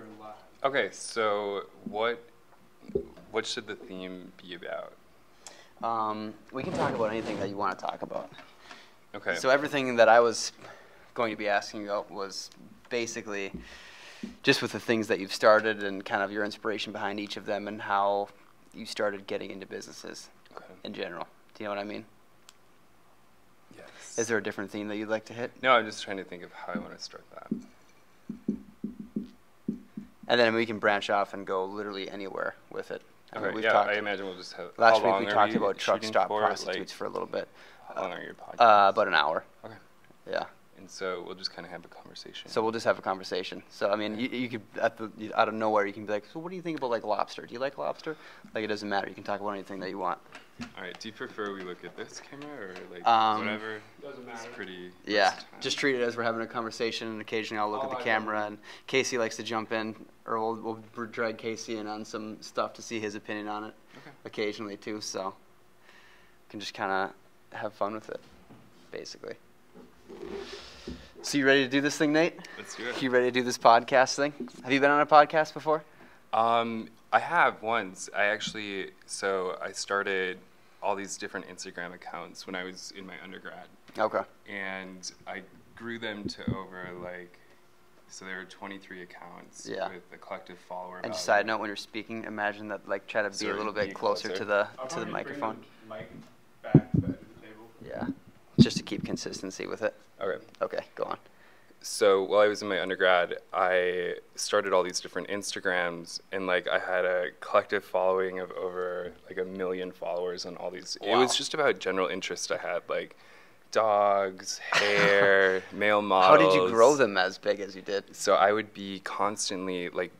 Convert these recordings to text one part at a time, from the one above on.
going live. Okay, so what should the theme be about? We can talk about anything that you want to talk about. Okay. So everything that I was going to be asking you about was basically just with the things that you've started and kind of your inspiration behind each of them and how you started getting into businesses in general. Do you know what I mean? Yes. Is there a different theme that you'd like to hit? No, I'm just trying to think of how I want to start that. And then we can branch off and go literally anywhere with it. I imagine we'll just have... Last week we talked about truck stop prostitutes for a little bit. How long are your podcasts? About an hour. Okay. Yeah. And so we'll just kind of have a conversation. So we'll just have a conversation. So, I mean, you could, out of nowhere, you can be like, so what do you think about, like, lobster? Do you like lobster? Like, it doesn't matter. You can talk about anything that you want. All right. Do you prefer we look at this camera or, like, whatever? Doesn't matter. It's pretty... Yeah. Just treat it as we're having a conversation, and occasionally I'll look at the camera, and Casey likes to jump in, or we'll drag Casey in on some stuff to see his opinion on it occasionally, too. So we can just kind of have fun with it, basically. So you ready to do this thing, Nate? Let's do it. You ready to do this podcast thing? Have you been on a podcast before? I have once. I started all these different Instagram accounts when I was in my undergrad. Okay. And I grew them to over, like, so there were 23 accounts with a collective follower. And just side note, when you're speaking, imagine that, like, try to be a little bit closer to the microphone. Bring the mic back to the table. Yeah. Just to keep consistency with it. Okay. Okay, go on. So while I was in my undergrad, I started all these different Instagrams, and like I had a collective following of over like 1 million followers on all these. Wow. It was just about general interest I had, like dogs, hair, male models. How did you grow them as big as you did? So I would be constantly like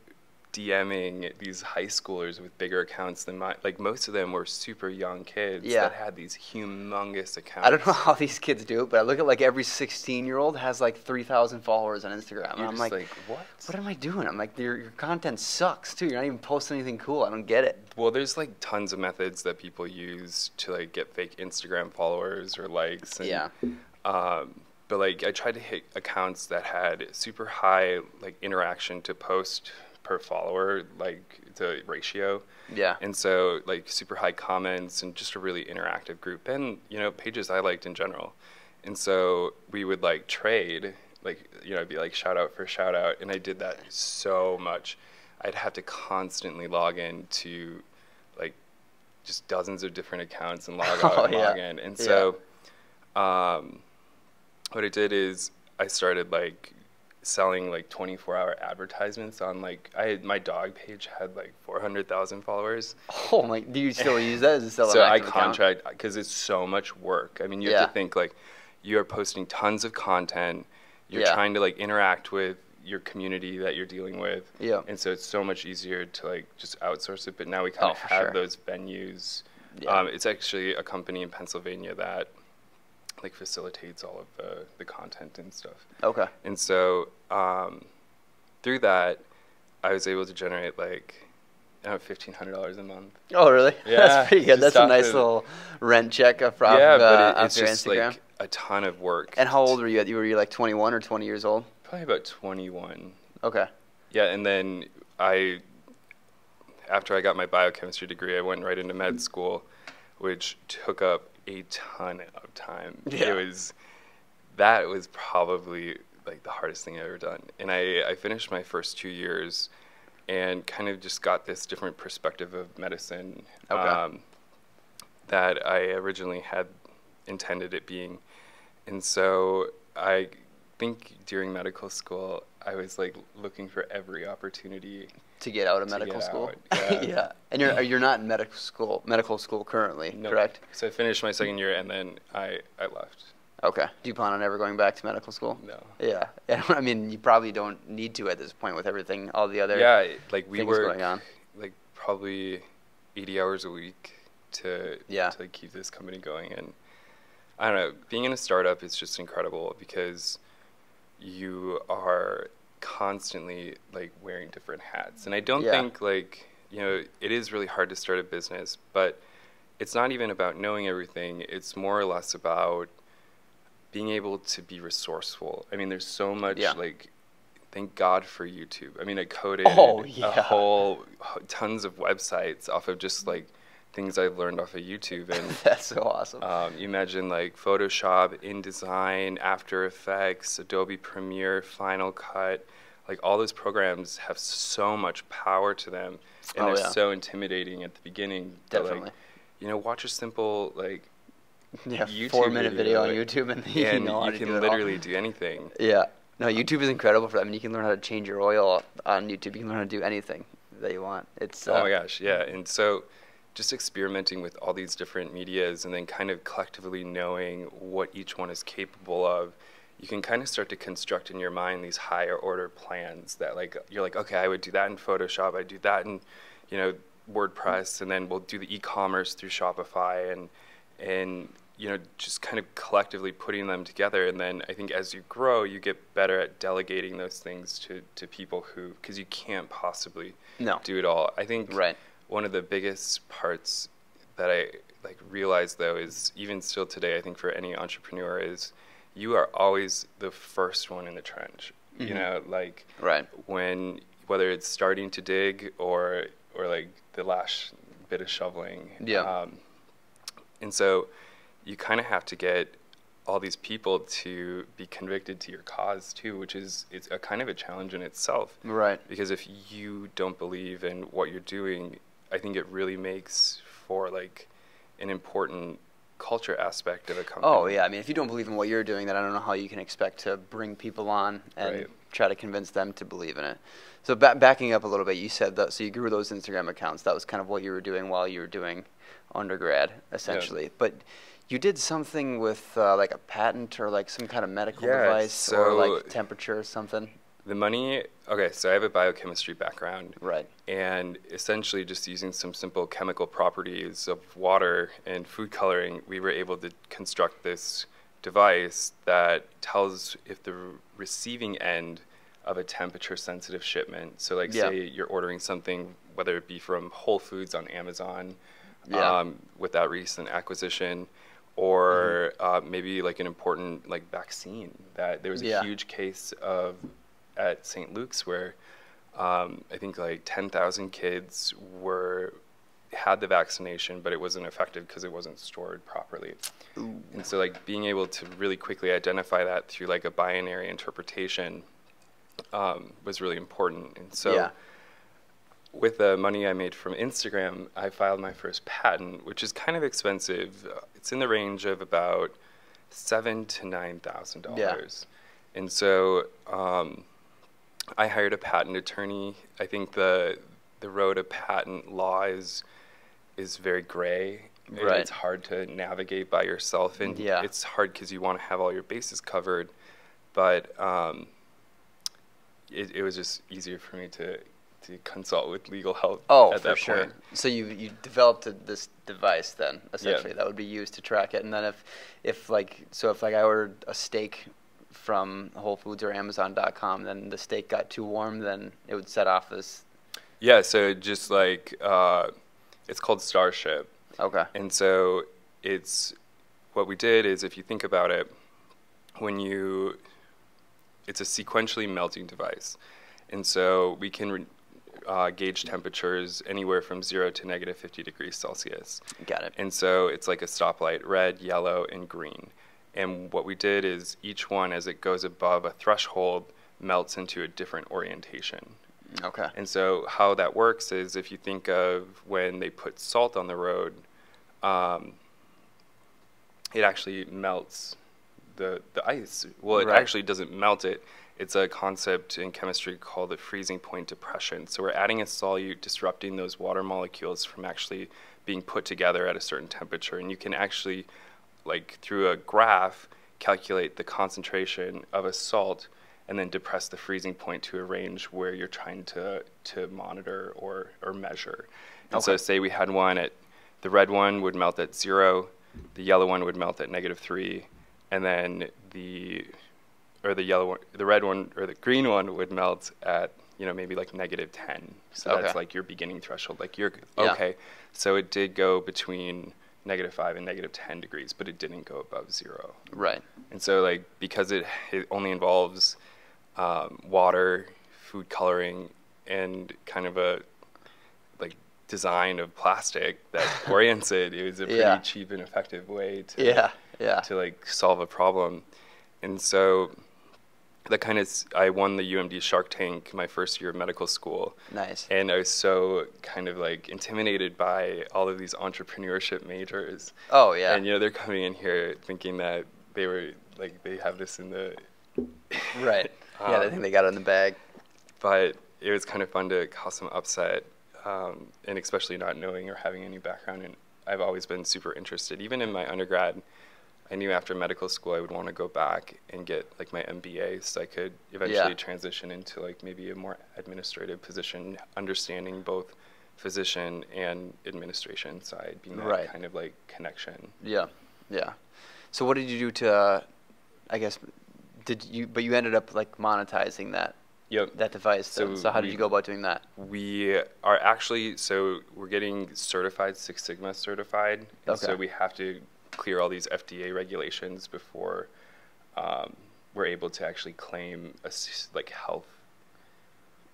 DMing these high schoolers with bigger accounts than mine. Like, most of them were super young kids that had these humongous accounts. I don't know how these kids do it, but I look at, like, every 16-year-old has, like, 3,000 followers on Instagram. And I'm like, what? What am I doing? I'm like, your content sucks, too. You're not even posting anything cool. I don't get it. Well, there's, like, tons of methods that people use to, like, get fake Instagram followers or likes. And, but, like, I tried to hit accounts that had super high, like, interaction to post per follower, like the ratio. Yeah. And so like super high comments and just a really interactive group and, you know, pages I liked in general. And so we would like trade, like, you know, it'd be like shout out for shout out. And I did that so much. I'd have to constantly log in to like just dozens of different accounts and log out and log in. And so what I did is I started like selling like 24-hour advertisements on like my dog page had like 400,000 followers. Oh my! Do you still use that as a selling? So I contract because it's so much work. I mean, you have to think like you are posting tons of content. You're trying to like interact with your community that you're dealing with. Yeah. And so it's so much easier to like just outsource it. But now we kind of have those venues. Yeah. It's actually a company in Pennsylvania that like facilitates all of the content and stuff. Okay. And so through that, I was able to generate like $1,500 a month. Oh, really? Yeah. That's pretty good. That's a nice little rent check off your Instagram. Yeah, but it's just like a ton of work. And how old were you? Were you like 21 or 20 years old? Probably about 21. Okay. Yeah, and then after I got my biochemistry degree, I went right into med school, which took up a ton of time. Yeah. That was probably like the hardest thing I've ever done. And I finished my first 2 years and kind of just got this different perspective of medicine that I originally had intended it being. And so I think during medical school, I was like looking for every opportunity to get out of medical school. Yeah. Yeah. And you're not in medical school currently, correct? So I finished my second year and then I left. Okay. Do you plan on ever going back to medical school? No. Yeah. I mean, you probably don't need to at this point with everything, all the other like we were going on. Like probably 80 hours a week to like keep this company going, and I don't know, being in a startup is just incredible because you are constantly like wearing different hats. And I don't think like, you know, it is really hard to start a business, but it's not even about knowing everything. It's more or less about being able to be resourceful. I mean, there's so much like Thank God for YouTube. I mean, I coded a whole tons of websites off of just like things I learned off of YouTube. And that's so awesome. You imagine like Photoshop, InDesign, After Effects, Adobe Premiere, Final Cut. Like all those programs have so much power to them, and they're so intimidating at the beginning. Definitely. Like, you know, watch a simple like YouTube 4-minute video on YouTube, and you can literally do anything. Yeah. No, YouTube is incredible for that. I mean, you can learn how to change your oil on YouTube. You can learn how to do anything that you want. It's oh my gosh, yeah. And so just experimenting with all these different medias and then kind of collectively knowing what each one is capable of, you can kind of start to construct in your mind these higher order plans that like you're like, okay, I would do that in Photoshop. I do that in, you know, WordPress, and then we'll do the e-commerce through Shopify, and you know, just kind of collectively putting them together. And then I think as you grow, you get better at delegating those things to people who, because you can't possibly do it all. I think one of the biggest parts that I like realized though is even still today, I think for any entrepreneur is you are always the first one in the trench. Mm-hmm. You know, like when, whether it's starting to dig or like the last bit of shoveling. Yeah. And so you kind of have to get all these people to be convicted to your cause too, which is it's a kind of a challenge in itself. Right. Because if you don't believe in what you're doing, I think it really makes for like an important culture aspect of a company. Oh yeah, I mean, if you don't believe in what you're doing, then I don't know how you can expect to bring people on and try to convince them to believe in it. So backing up a little bit, you said that so you grew those Instagram accounts. That was kind of what you were doing while you were doing undergrad, essentially. Yeah. But you did something with like a patent or like some kind of medical device or like temperature or something. The money, okay, so I have a biochemistry background. Right. And essentially just using some simple chemical properties of water and food coloring, we were able to construct this device that tells if the receiving end of a temperature-sensitive shipment, so like say you're ordering something, whether it be from Whole Foods on Amazon with that recent acquisition, or maybe like an important like vaccine that there was a huge case of at St. Luke's where I think like 10,000 kids had the vaccination, but it wasn't effective because it wasn't stored properly. Ooh. And so like being able to really quickly identify that through like a binary interpretation was really important. And so with the money I made from Instagram, I filed my first patent, which is kind of expensive. It's in the range of about $7,000 to $9,000. And so I hired a patent attorney. I think the road of patent law is very gray. Right. It's hard to navigate by yourself, and it's hard because you want to have all your bases covered. But it was just easier for me to consult with legal help at that point. So you developed this device then, essentially, that would be used to track it. And then if I ordered a steak from Whole Foods or Amazon.com, then the steak got too warm, then it would set off this. Yeah, so just like, it's called Starship. Okay. And so what we did is, if you think about it, it's a sequentially melting device. And so we can gauge temperatures anywhere from 0 to -50°C. Got it. And so it's like a stoplight, red, yellow, and green. And what we did is each one, as it goes above a threshold, melts into a different orientation. Okay. And so how that works is if you think of when they put salt on the road, it actually melts the ice. Well, it actually doesn't melt it. It's a concept in chemistry called the freezing point depression. So we're adding a solute, disrupting those water molecules from actually being put together at a certain temperature. And you can actually, like through a graph, calculate the concentration of a salt and then depress the freezing point to a range where you're trying to monitor or measure. And so say we had one the red one would melt at 0, the yellow one would melt at -3, and then the red one or the green one would melt at, you know, maybe like -10. So that's like your beginning threshold. Like you're so it did go between -5 and -10°, but it didn't go above 0. Right. And so like, because it only involves water, food coloring, and kind of a like design of plastic that orients it. It was a pretty cheap and effective way to to like solve a problem. And so that kind of, I won the UMD Shark Tank my first year of medical school. Nice. And I was so kind of like intimidated by all of these entrepreneurship majors. Oh yeah. And you know, they're coming in here thinking that they were like, they have this in the right. Yeah, I think they got it in the bag. But it was kind of fun to cause some upset, and especially not knowing or having any background. And I've always been super interested. Even in my undergrad, I knew after medical school I would want to go back and get like my MBA, so I could eventually transition into like maybe a more administrative position, understanding both physician and administration side, being that kind of like connection. Yeah, yeah. So what did you do to, I guess, but you ended up like monetizing that? Yep. That device. So how did you go about doing that? We are actually, so we're getting certified, Six Sigma certified. And so we have to clear all these FDA regulations before we're able to actually claim a, like health.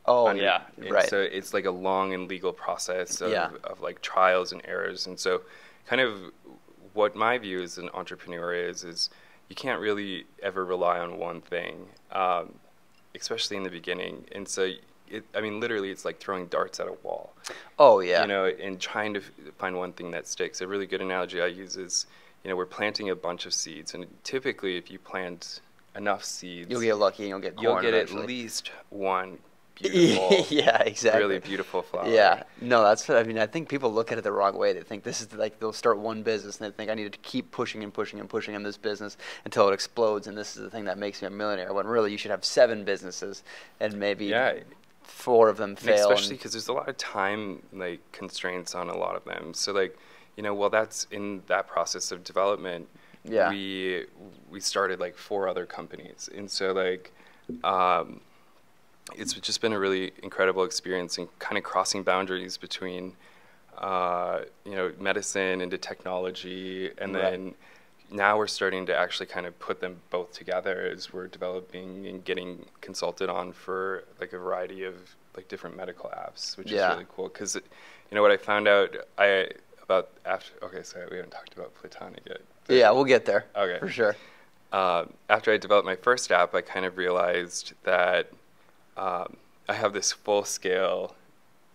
Oh, yeah. Right. So it's like a long and legal process of like trials and errors. And so kind of what my view as an entrepreneur is you can't really ever rely on one thing. Especially in the beginning. And so, I mean, literally, it's like throwing darts at a wall. Oh, yeah. You know, and trying to find one thing that sticks. A really good analogy I use is, you know, we're planting a bunch of seeds. And typically, if you plant enough seeds, you'll get lucky and you'll get corn. You'll get eventually at least one beautiful, really beautiful flower. Yeah. No, that's what I mean. I think people look at it the wrong way. They think this is like, they'll start one business and they think I need to keep pushing and pushing and pushing on this business until it explodes and this is the thing that makes me a millionaire, when really you should have 7 businesses and maybe 4 of them fail. And especially because there's a lot of time like constraints on a lot of them. So like, you know, while that's in that process of development, we started like 4 other companies. And so like, it's just been a really incredible experience and kind of crossing boundaries between, you know, medicine into technology. And then now we're starting to actually kind of put them both together as we're developing and getting consulted on for like a variety of like different medical apps, which is really cool. Because, you know, what I found out about after, sorry, we haven't talked about Platonic yet. Yeah, we'll get there. Okay. For sure. After I developed my first app, I kind of realized that I have this full-scale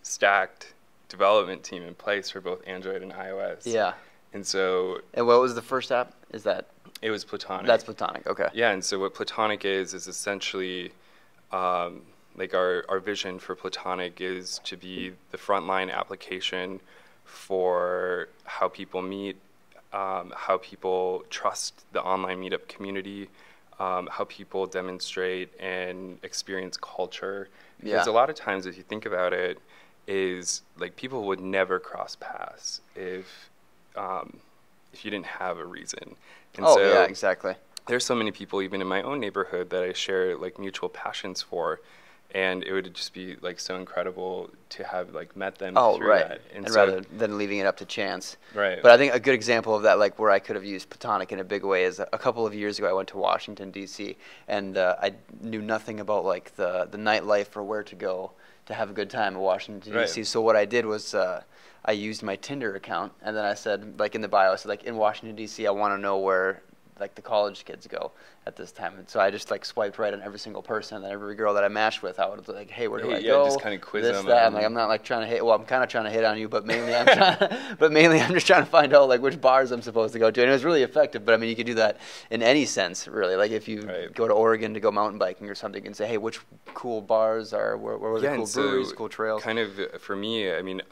stacked development team in place for both Android and iOS. Yeah. And so... And what was the first app? Is that... It was Platonic. That's Platonic, okay. Yeah, and so what Platonic is essentially, like our vision for Platonic is to be the frontline application for how people meet, how people trust the online meetup community, how people demonstrate and experience culture. Because a lot of times, if you think about it, is like people would never cross paths if you didn't have a reason. And so yeah, exactly. There's so many people, even in my own neighborhood, that I share like mutual passions for, and it would just be like so incredible to have like met them through that. And so, rather than leaving it up to chance. Right. But I think a good example of that, like where I could have used Platonic in a big way, is a couple of years ago I went to Washington, D.C., and I knew nothing about like the nightlife or where to go to have a good time in Washington, D.C. So what I did was I used my Tinder account, and then I said, like in the bio, I said, like, in Washington, D.C., I want to know where like the college kids go at this time. And so I just like swiped right on every single person, and every girl that I matched with, I would be like, hey, where do I go? Yeah, just kind of quiz them. That. I'm like, I'm not like trying to hit, well, I'm kind of trying to hit on you, but mainly I'm I'm just trying to find out like which bars I'm supposed to go to. And it was really effective, but I mean, you could do that in any sense, really. Like if you go to Oregon to go mountain biking or something, you can say, hey, which cool bars are, where were the cool breweries, cool trails? Kind of, for me, I mean,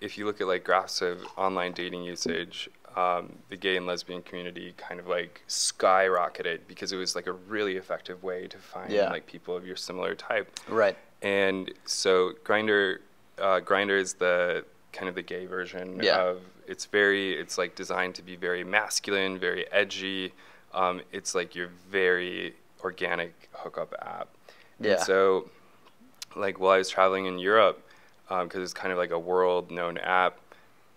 if you look at like graphs of online dating usage, the gay and lesbian community kind of like skyrocketed because it was like a really effective way to find like people of your similar type. Right. And so Grindr is the kind of the gay version of, it's like designed to be very masculine, very edgy. It's like your very organic hookup app. Yeah. And so like while I was traveling in Europe, because it's kind of like a world known app,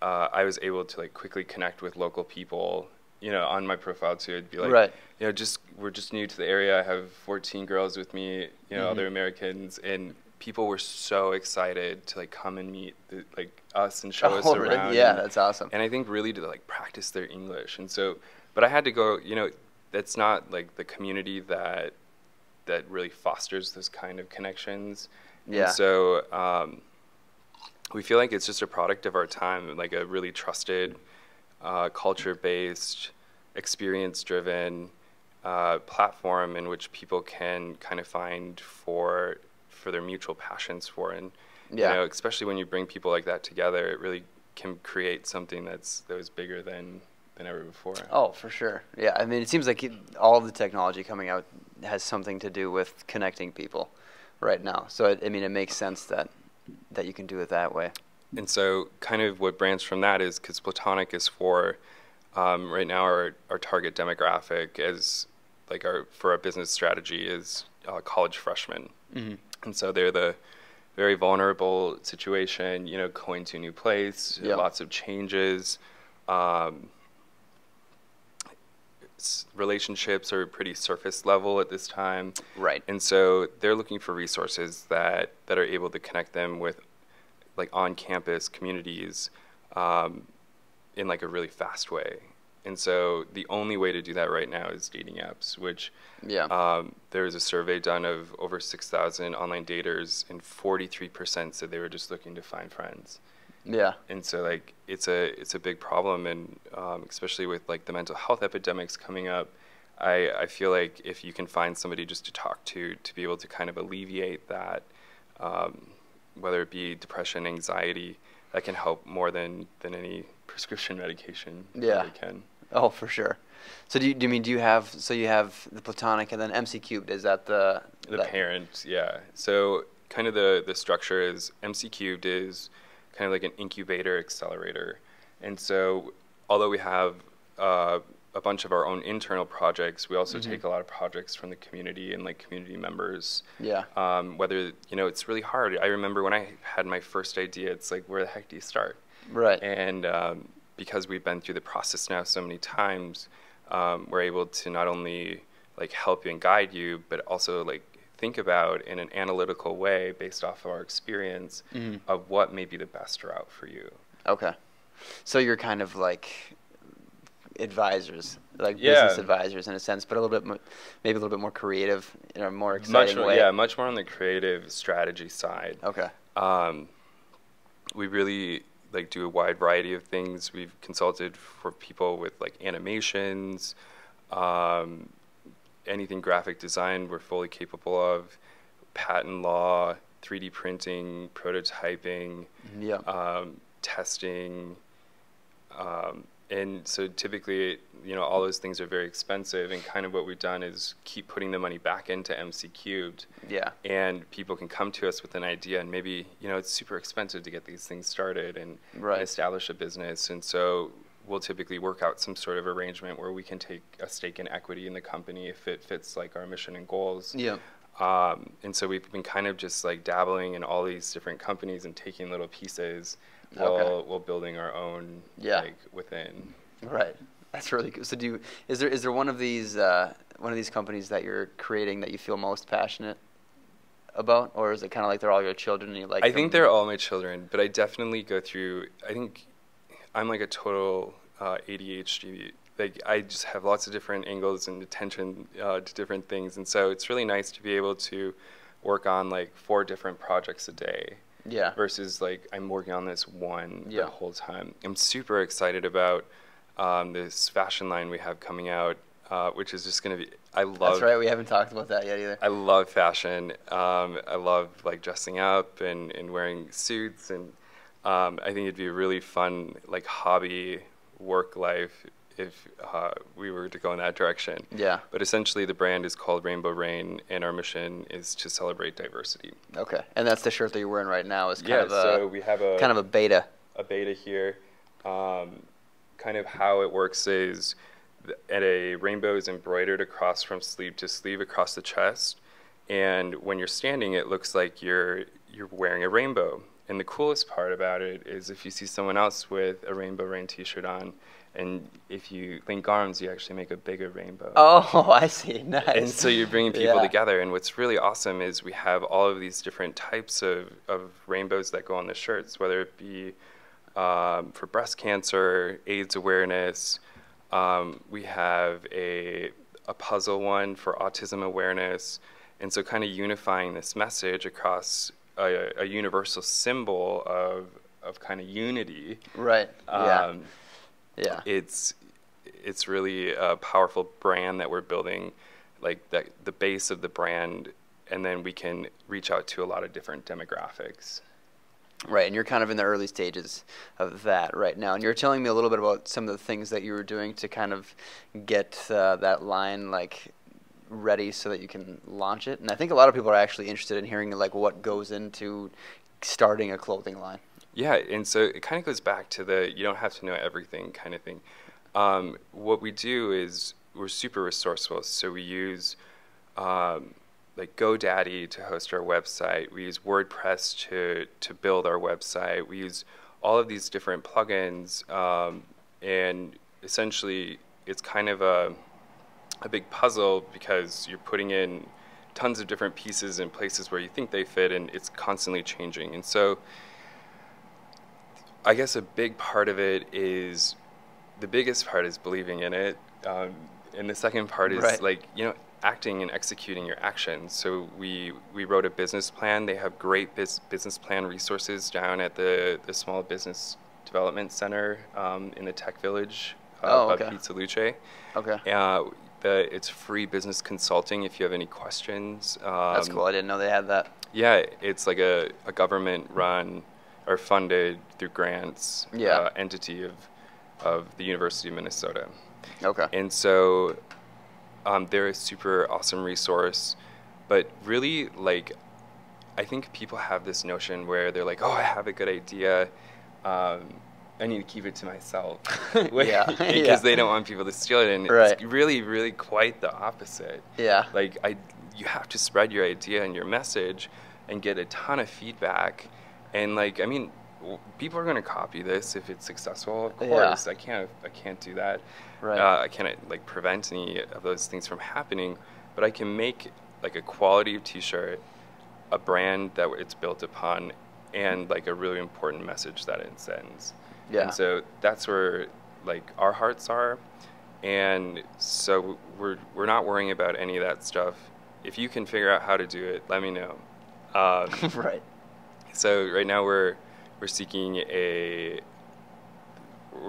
I was able to like quickly connect with local people, you know, on my profile too. I'd be like, right. you know, we're just new to the area. I have 14 girls with me, you know, mm-hmm. other Americans, and people were so excited to like come and meet the, like us and show us around. Really? Yeah, and, that's awesome. And I think really to like practice their English. And so, but I had to go. You know, that's not like the community that really fosters those kind of connections. Yeah. And so we feel like it's just a product of our time, like a really trusted, culture-based, experience-driven platform in which people can kind of find for their mutual passions for. And yeah. you know, especially when you bring people like that together, it really can create something that was bigger than ever before. Oh, for sure. Yeah, I mean, it seems like all the technology coming out has something to do with connecting people right now. So, I mean, it makes sense that you can do it that way. And so kind of what branches from that is, because Platonic is for, right now our target demographic is, like for our business strategy is college freshmen. Mm-hmm. And so they're the very vulnerable situation, you know, going to a new place, yep. lots of changes, relationships are pretty surface level at this time. Right. And so they're looking for resources that are able to connect them with like on-campus communities in like a really fast way. And so the only way to do that right now is dating apps, which yeah. There was a survey done of over 6,000 online daters, and 43% said they were just looking to find friends. Yeah. And so like it's a big problem, and especially with like the mental health epidemics coming up, I feel like if you can find somebody just to talk to be able to kind of alleviate that, whether it be depression, anxiety, that can help more than any prescription medication yeah. really can. Oh, for sure. So do you have the Platonic and then MC Cubed, is that the parent, yeah. So kind of the structure is MC Cubed is kind of like an incubator accelerator. And so although we have a bunch of our own internal projects, we also mm-hmm. take a lot of projects from the community and like community members. Yeah. Whether, you know, it's really hard. I remember when I had my first idea, it's like, where the heck do you start? Right. And because we've been through the process now so many times, we're able to not only like help you and guide you, but also like think about in an analytical way based off of our experience mm-hmm. of what may be the best route for you. Okay. So you're kind of like advisors, like yeah. business advisors in a sense, but a little bit maybe a little bit more creative in a more exciting way. Yeah, much more on the creative strategy side. Okay. We really like do a wide variety of things. We've consulted for people with like animations, anything graphic design we're fully capable of, patent law, 3D printing, prototyping, yeah. Testing. And so typically, you know, all those things are very expensive, and kind of what we've done is keep putting the money back into MC Cubed. Yeah. And people can come to us with an idea, and maybe, you know, it's super expensive to get these things started and, right. and establish a business. And so we'll typically work out some sort of arrangement where we can take a stake in equity in the company if it fits like our mission and goals. Yeah. And so we've been kind of just like dabbling in all these different companies and taking little pieces while building our own yeah. like within. Right. That's really good. So is there one of these companies that you're creating that you feel most passionate about, or is it kind of like they're all your children and you like I them? Think they're all my children, but I definitely go through I'm like a total ADHD. Like I just have lots of different angles and attention to different things, and so it's really nice to be able to work on like 4 different projects a day. Yeah. Versus like I'm working on this one yeah. the whole time. I'm super excited about this fashion line we have coming out, which is just gonna be. I love. That's right. We haven't talked about that yet either. I love fashion. I love like dressing up and wearing suits, and I think it'd be a really fun like hobby work life if we were to go in that direction. Yeah. But essentially the brand is called Rainbow Rain, and our mission is to celebrate diversity. Okay. And that's the shirt that you're wearing right now. Is kind yeah, of a, so we have a kind of a beta. A beta here. Kind of how it works is at a rainbow is embroidered across from sleeve to sleeve across the chest, and when you're standing it looks like you're wearing a rainbow. And the coolest part about it is if you see someone else with a Rainbow Rain t-shirt on, and if you link arms, you actually make a bigger rainbow. Oh, I see. Nice. And so you're bringing people together. And what's really awesome is we have all of these different types of rainbows that go on the shirts, whether it be for breast cancer, AIDS awareness. We have a puzzle one for autism awareness. And so kind of unifying this message across a universal symbol of kind of unity. Right. Yeah, it's really a powerful brand that we're building, like that, the base of the brand, and then we can reach out to a lot of different demographics. Right, and you're kind of in the early stages of that right now. And you're telling me a little bit about some of the things that you were doing to kind of get that line like ready so that you can launch it. And I think a lot of people are actually interested in hearing like what goes into starting a clothing line. Yeah, and so it kind of goes back to the you don't have to know everything kind of thing. What we do is we're super resourceful. So we use like GoDaddy to host our website. We use WordPress to build our website. We use all of these different plugins. And essentially, it's kind of a big puzzle because you're putting in tons of different pieces in places where you think they fit, and it's constantly changing. And so I guess a big part of it is, the biggest part is believing in it, and the second part is like acting and executing your actions. So we wrote a business plan. They have great business plan resources down at the Small Business Development Center in the Tech Village of Pizza Luce. Okay. It's free business consulting if you have any questions. That's cool. I didn't know they had that. Yeah, it's like a government run. Are funded through grants entity of the University of Minnesota. Okay. And so they're a super awesome resource, but really like I think people have this notion where they're like, oh, I have a good idea. I need to keep it to myself because they don't want people to steal it. And it's really, really quite the opposite. Yeah. Like you have to spread your idea and your message and get a ton of feedback. And like, I mean, people are going to copy this if it's successful. Of course, I can't do that. Right. I can't like prevent any of those things from happening, but I can make like a quality t-shirt, a brand that it's built upon, and like a really important message that it sends. Yeah. And so that's where like our hearts are, and so we're not worrying about any of that stuff. If you can figure out how to do it, let me know. Right. So right now we're seeking we're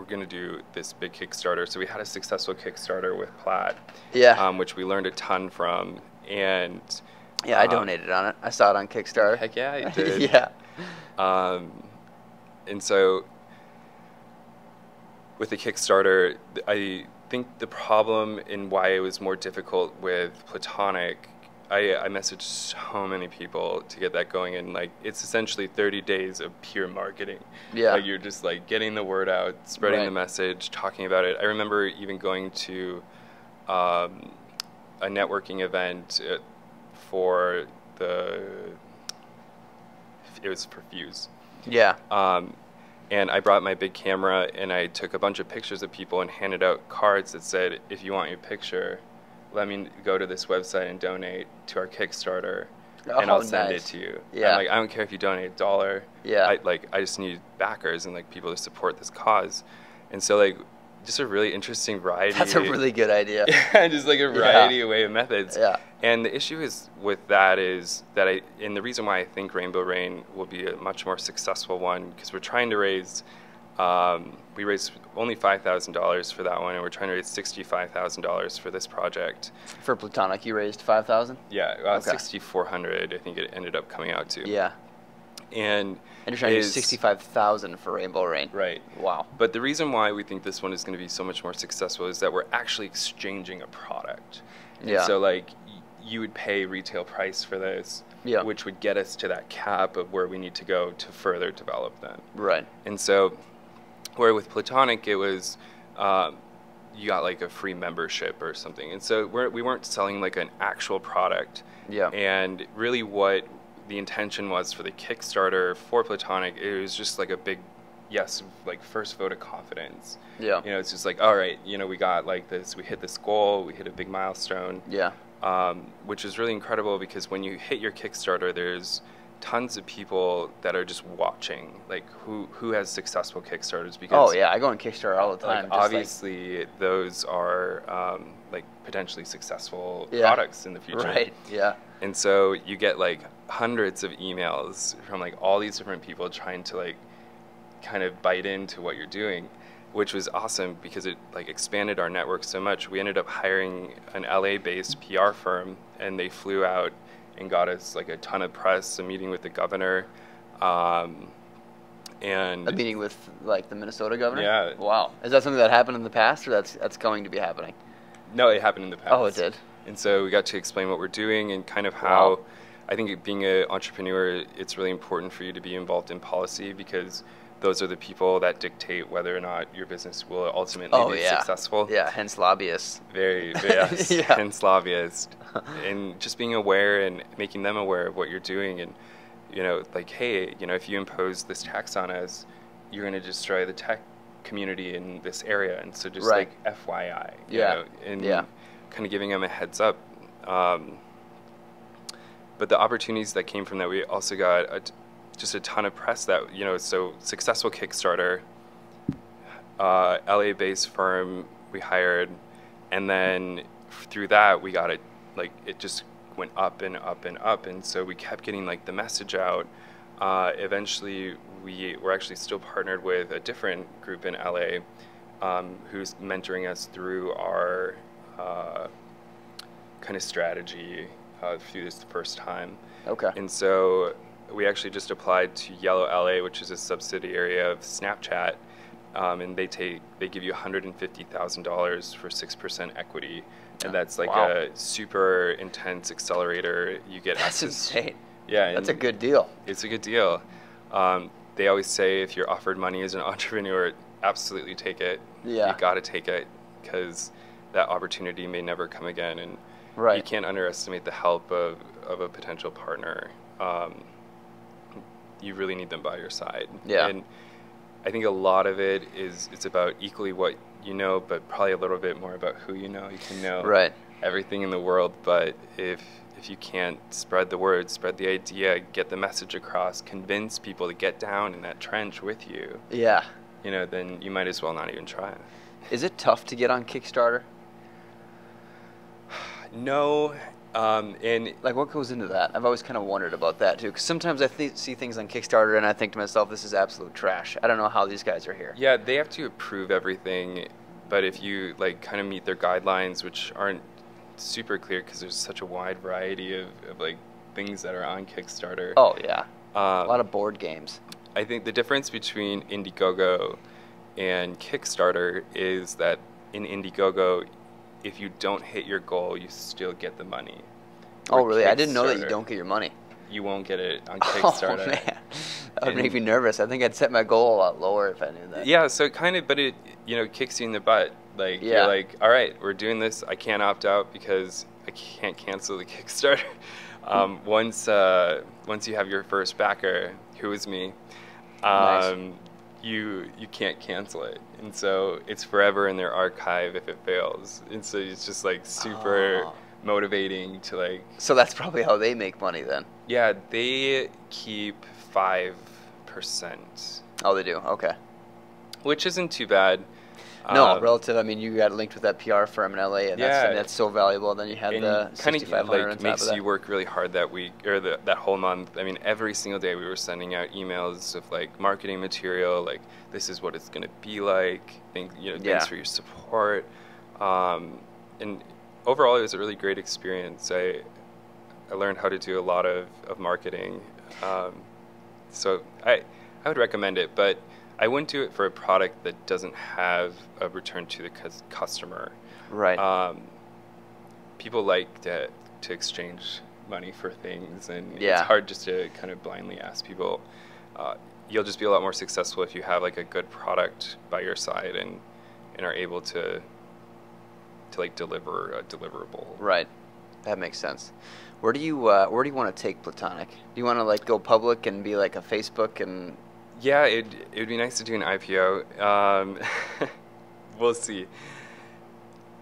going to do this big Kickstarter. So we had a successful Kickstarter with Platt, which we learned a ton from. And I donated on it. I saw it on Kickstarter. Heck yeah, you did. And so with the Kickstarter, I think the problem in why it was more difficult with Platonic, I messaged so many people to get that going, and like it's essentially 30 days of pure marketing. Yeah, like you're just like getting the word out, spreading the message, talking about it. I remember even going to a networking event for it was for Fuse. Yeah. And I brought my big camera and I took a bunch of pictures of people and handed out cards that said, "If you want your picture, let me go to this website and donate to our Kickstarter, and I'll send it to you." Yeah. I'm like, I don't care if you donate $1. Yeah. I just need backers and like people to support this cause, and so like just a really interesting variety. That's a really good idea. Yeah, just like a variety of way of methods. Yeah. And the issue is with that is that and the reason why I think Rainbow Rain will be a much more successful one because we're trying to raise. We raised only $5,000 for that one, and we're trying to raise $65,000 for this project. For Platonic, you raised $5,000? Yeah, $6,400, I think it ended up coming out to. Yeah. And you're trying to do $65,000 for Rainbow Rain. Right. Wow. But the reason why we think this one is going to be so much more successful is that we're actually exchanging a product. Yeah. And so, like, you would pay retail price for this, which would get us to that cap of where we need to go to further develop them. Right. And so... where with Platonic, it was you got like a free membership or something. And so we weren't selling like an actual product. Yeah. And really what the intention was for the Kickstarter for Platonic, it was just like a big yes, like first vote of confidence. Yeah. You know, it's just like, all right, you know, we got like this, we hit this goal, we hit a big milestone. Yeah. Which is really incredible because when you hit your Kickstarter, there's tons of people that are just watching, like who has successful Kickstarters. Because oh yeah, I go on Kickstarter all the time. Like, obviously, like, those are like potentially successful yeah, products in the future. Right. Yeah. And so you get like hundreds of emails from like all these different people trying to like kind of bite into what you're doing, which was awesome because it like expanded our network so much. We ended up hiring an LA-based PR firm, and they flew out and got us like a ton of press, a meeting with the governor, and a meeting with like the Minnesota governor. Yeah. Wow. Is that something that happened in the past, or that's going to be happening? No, it happened in the past. Oh, it did. And so we got to explain what we're doing and kind of how. Wow. I think being an entrepreneur, it's really important for you to be involved in policy because those are the people that dictate whether or not your business will ultimately be yeah, successful. Yeah, hence lobbyists. Very, yes, yeah, hence lobbyists. And just being aware and making them aware of what you're doing and, you know, like, hey, you know, if you impose this tax on us, you're going to destroy the tech community in this area. And so just, right, like, FYI, you yeah, know, and yeah, kind of giving them a heads up. But the opportunities that came from that, we also got just a ton of press that, you know, so successful Kickstarter, LA-based firm we hired, and then through that we got it, like, it just went up and up and up, and so we kept getting, like, the message out. Eventually, we were actually still partnered with a different group in LA who's mentoring us through our kind of strategy through this first time. Okay. And so we actually just applied to Yellow LA, which is a subsidiary of Snapchat, and they give you $150,000 for 6% equity, and that's like wow, a super intense accelerator. You get that's access. Insane. Yeah, that's a good deal. It's a good deal. They always say if you're offered money as an entrepreneur, absolutely take it. Yeah, you got to take it because that opportunity may never come again, and right, you can't underestimate the help of a potential partner. You really need them by your side. Yeah. And I think a lot of it is, it's about equally what you know, but probably a little bit more about who you know. You can know right, everything in the world, but if you can't spread the word, spread the idea, get the message across, convince people to get down in that trench with you, yeah, you know, then you might as well not even try. Is it tough to get on Kickstarter? No. And like, what goes into that? I've always kind of wondered about that too, because sometimes I see things on Kickstarter and I think to myself, this is absolute trash. I don't know how these guys are here. Yeah, they have to approve everything, but if you like kind of meet their guidelines, which aren't super clear because there's such a wide variety of like things that are on Kickstarter. Oh yeah, a lot of board games. I think the difference between Indiegogo and Kickstarter is that in Indiegogo, if you don't hit your goal, you still get the money. Oh, really? I didn't know that you don't get your money. You won't get it on Kickstarter. Oh, man. That would make me nervous. I think I'd set my goal a lot lower if I knew that. Yeah, so kind of, but it, you know, kicks you in the butt. Like, yeah, you're like, all right, we're doing this. I can't opt out because I can't cancel the Kickstarter. Once you have your first backer, who is me, nice, you can't cancel it. And so it's forever in their archive if it fails. And so it's just like super motivating to like... So that's probably how they make money then. Yeah, they keep 5%. Oh, they do? Okay. Which isn't too bad. No, relative. I mean, you got linked with that PR firm in LA, and yeah, that's so valuable. And then you had the $6,500 on top of that. It kind of makes you work really hard that week or that whole month. I mean, every single day we were sending out emails of like marketing material, like this is what it's going to be like. Thanks for your support. And overall, it was a really great experience. I learned how to do a lot of marketing. So I would recommend it, but I wouldn't do it for a product that doesn't have a return to the customer. Right. People like to exchange money for things, and yeah, it's hard just to kind of blindly ask people. You'll just be a lot more successful if you have like a good product by your side and are able to like deliver a deliverable. Right. That makes sense. Where do you want to take Platonic? Do you want to like go public and be like a Facebook and? Yeah, it would be nice to do an IPO. We'll see.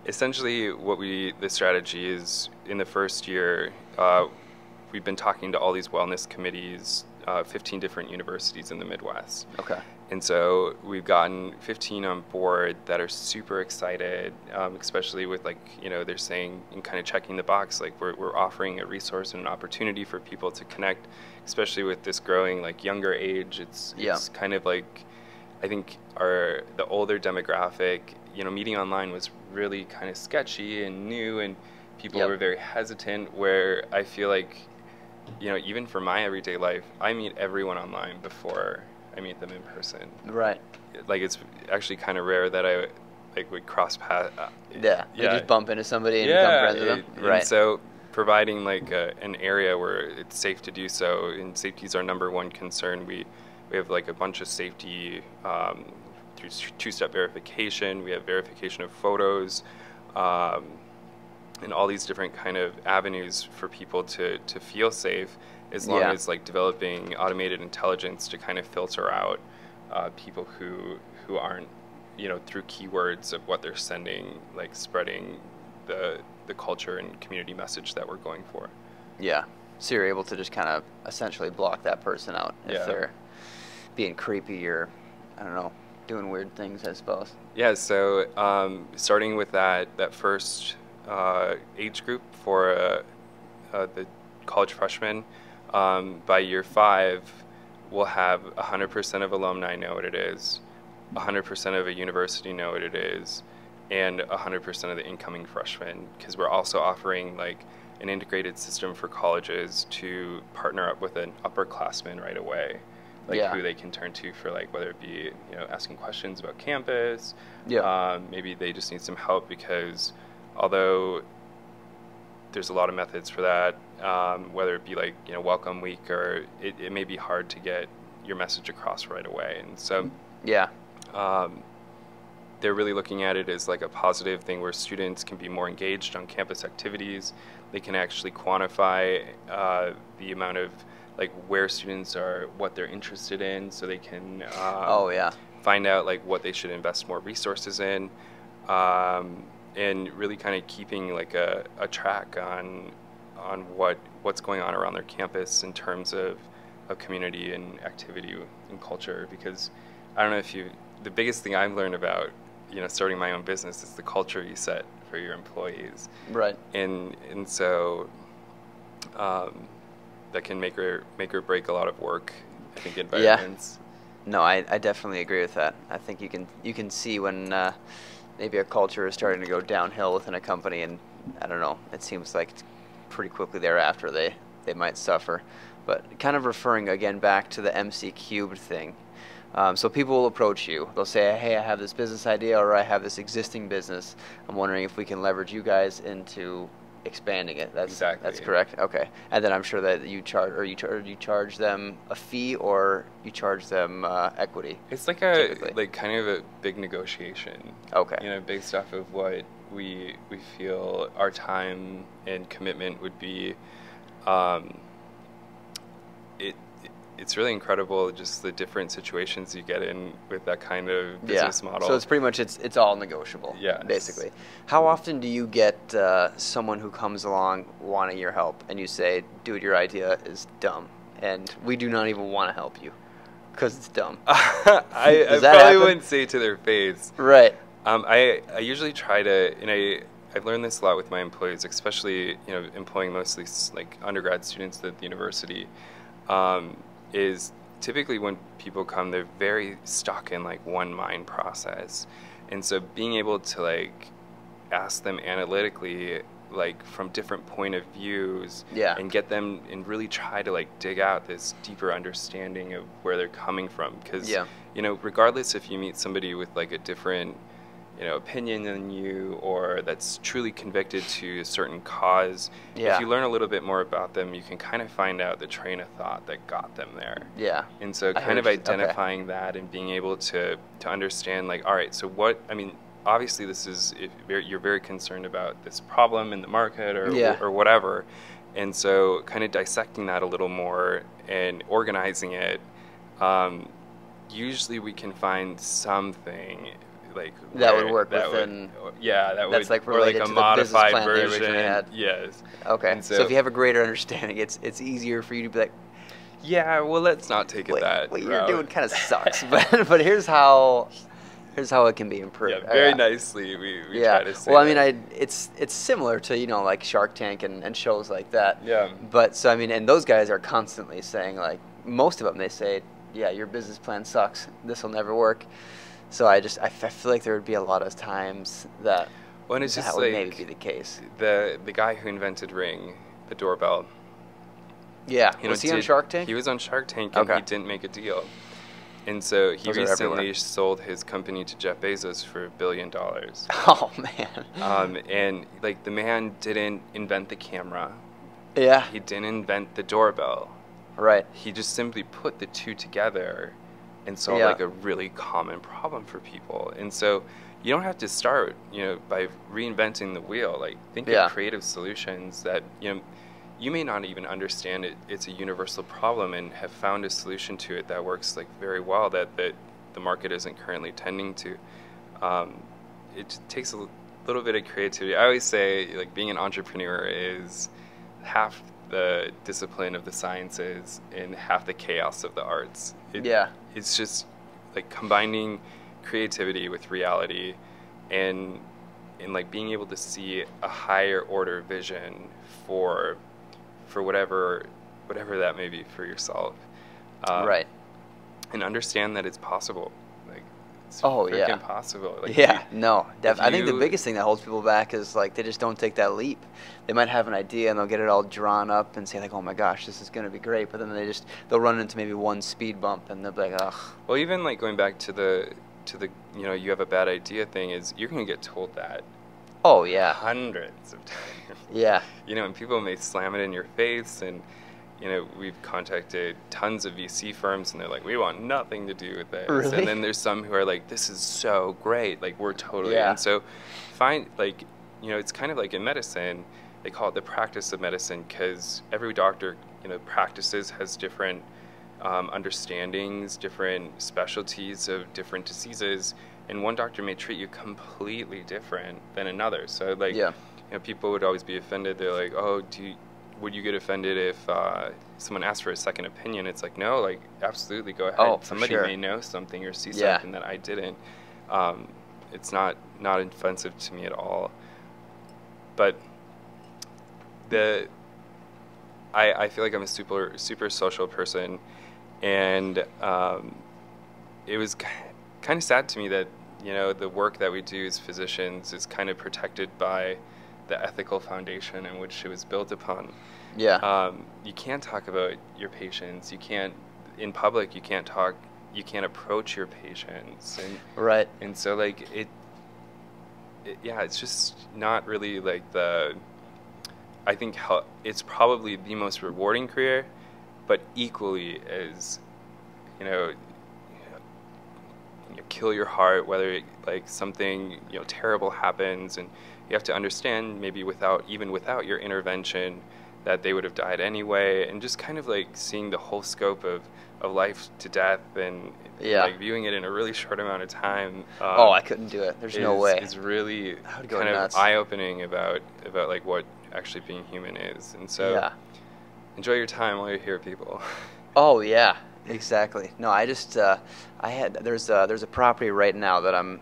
Essentially, the strategy is in the first year, we've been talking to all these wellness committees, 15 different universities in the Midwest. Okay. And so we've gotten 15 on board that are super excited, especially with like, you know, they're saying and kind of checking the box, like we're offering a resource and an opportunity for people to connect, especially with this growing like younger age. It's kind of like, I think the older demographic, you know, meeting online was really kind of sketchy and new and people were very hesitant, where I feel like, you know, even for my everyday life, I meet everyone online before I meet them in person. Right. Like, it's actually kind of rare that I, like, would cross paths. You just bump into somebody and become friends with them. Right. And so providing, like, an area where it's safe to do so, and safety is our number 1 concern. We have, like, a bunch of safety through two-step verification. We have verification of photos and all these different kind of avenues for people to feel safe, as long as like developing automated intelligence to kind of filter out people who aren't, you know, through keywords of what they're sending, like spreading the culture and community message that we're going for. Yeah. So you're able to just kind of essentially block that person out if they're being creepy or, I don't know, doing weird things, I suppose. Yeah. So starting with that first age group for the college freshmen, by year 5, we'll have 100% of alumni know what it is, 100% of a university know what it is, and 100% of the incoming freshmen, because we're also offering like an integrated system for colleges to partner up with an upperclassman right away, like who they can turn to for like, whether it be, you know, asking questions about campus, maybe they just need some help, because although there's a lot of methods for that, whether it be like, you know, welcome week, or it may be hard to get your message across right away. And so they're really looking at it as like a positive thing where students can be more engaged on campus activities. They can actually quantify the amount of like where students are, what they're interested in, so they can find out like what they should invest more resources in. And really kind of keeping like a track on what's going on around their campus in terms of a community and activity and culture. Because I don't know if the biggest thing I've learned about, you know, starting my own business is the culture you set for your employees. Right. And so that can make or break a lot of work, I think, environments. Yeah. No, I definitely agree with that. I think you can see when maybe a culture is starting to go downhill within a company, and I don't know, it seems like pretty quickly thereafter they might suffer. But kind of referring again back to the MC cubed thing, so people will approach you, they'll say, hey, I have this business idea, or I have this existing business, I'm wondering if we can leverage you guys into expanding it. That's correct. Okay. And then I'm sure that you charge them a fee, or you charge them equity. It's like kind of a big negotiation. Okay. You know, based off of what we feel our time and commitment would be. It's really incredible just the different situations you get in with that kind of business model. So it's pretty much it's all negotiable. Yeah. Basically. How often do you get someone who comes along wanting your help and you say, dude, your idea is dumb and we do not even want to help you because it's dumb? I probably wouldn't say to their face. Right. I usually try to, and I've learned this a lot with my employees, especially, you know, employing mostly like undergrad students at the university. Is typically when people come, they're very stuck in like one mind process. And so being able to like ask them analytically, like from different point of views and get them and really try to like dig out this deeper understanding of where they're coming from. Cause you know, regardless if you meet somebody with like a different, you know, opinion than you, or that's truly convicted to a certain cause, if you learn a little bit more about them, you can kind of find out the train of thought that got them there. Yeah. And so kind of identifying that and being able to understand like, all right, so what, I mean, obviously this is, you're very concerned about this problem in the market or, yeah. or whatever. And so kind of dissecting that a little more and organizing it, usually we can find something like that would work within. Yeah, that would. That's like related to the business plan that originally had. Yes. Okay. So if you have a greater understanding, it's easier for you to be like, yeah, well, let's not take it that route. What you're doing kind of sucks, but here's how it can be improved. Yeah, very nicely we try to say. Well, I mean, it's similar to, you know, like Shark Tank and shows like that. Yeah. But so I mean, and those guys are constantly saying, like, most of them, they say, yeah, your business plan sucks. This will never work. So I feel like there would be a lot of times that that would maybe be the case. The guy who invented Ring, the doorbell. Yeah, was he on Shark Tank? He was on Shark Tank, and he didn't make a deal. And so he recently sold his company to Jeff Bezos for $1 billion. Oh, man. And, like, the man didn't invent the camera. Yeah. He didn't invent the doorbell. Right. He just simply put the two together and solve like a really common problem for people. And so you don't have to start, you know, by reinventing the wheel. Like, think of creative solutions that, you know, you may not even understand it. It's a universal problem and have found a solution to it that works like very well that the market isn't currently tending to. It takes a little bit of creativity. I always say, like, being an entrepreneur is half the discipline of the sciences and half the chaos of the arts. It's just like combining creativity with reality and like being able to see a higher order vision for whatever that may be for yourself. Right. And understand that it's possible. Like, it's freaking possible. Like, I think the biggest thing that holds people back is, like, they just don't take that leap. They might have an idea and they'll get it all drawn up and say, like, oh my gosh, this is going to be great. But then they'll run into maybe one speed bump and they'll be like, ugh. Well, even like going back to the you know, you have a bad idea thing, is you're going to get told that. Oh yeah. Hundreds of times. Yeah. You know, and people may slam it in your face, and, you know, we've contacted tons of VC firms, and they're like, we want nothing to do with this. Really? And then there's some who are like, this is so great. Like, we're totally in. And so find, like, you know, it's kind of like in medicine, they call it the practice of medicine, because every doctor, you know, practices, has different understandings, different specialties of different diseases. And one doctor may treat you completely different than another. So, like, you know, people would always be offended. They're like, oh, would you get offended if someone asked for a second opinion? It's like, no, like, absolutely, go ahead. Oh, somebody may know something or see something that I didn't. It's not offensive to me at all. But I feel like I'm a super, super social person, and it was kind of sad to me that, you know, the work that we do as physicians is kind of protected by the ethical foundation in which it was built upon. Yeah. You can't talk about your patients. You can't, in public, you can't approach your patients. And, right. And so, like, it's just not really, like, I think it's probably the most rewarding career, but equally as, you know, kill your heart, whether, like, something, you know, terrible happens, and you have to understand, maybe without your intervention, that they would have died anyway. And just kind of like seeing the whole scope of life to death, and like viewing it in a really short amount of time. I couldn't do it. There's no way. It's really kind of eye-opening about like what actually being human is. And so enjoy your time while you're here, people. Oh yeah, exactly. No, I just there's a property right now that I'm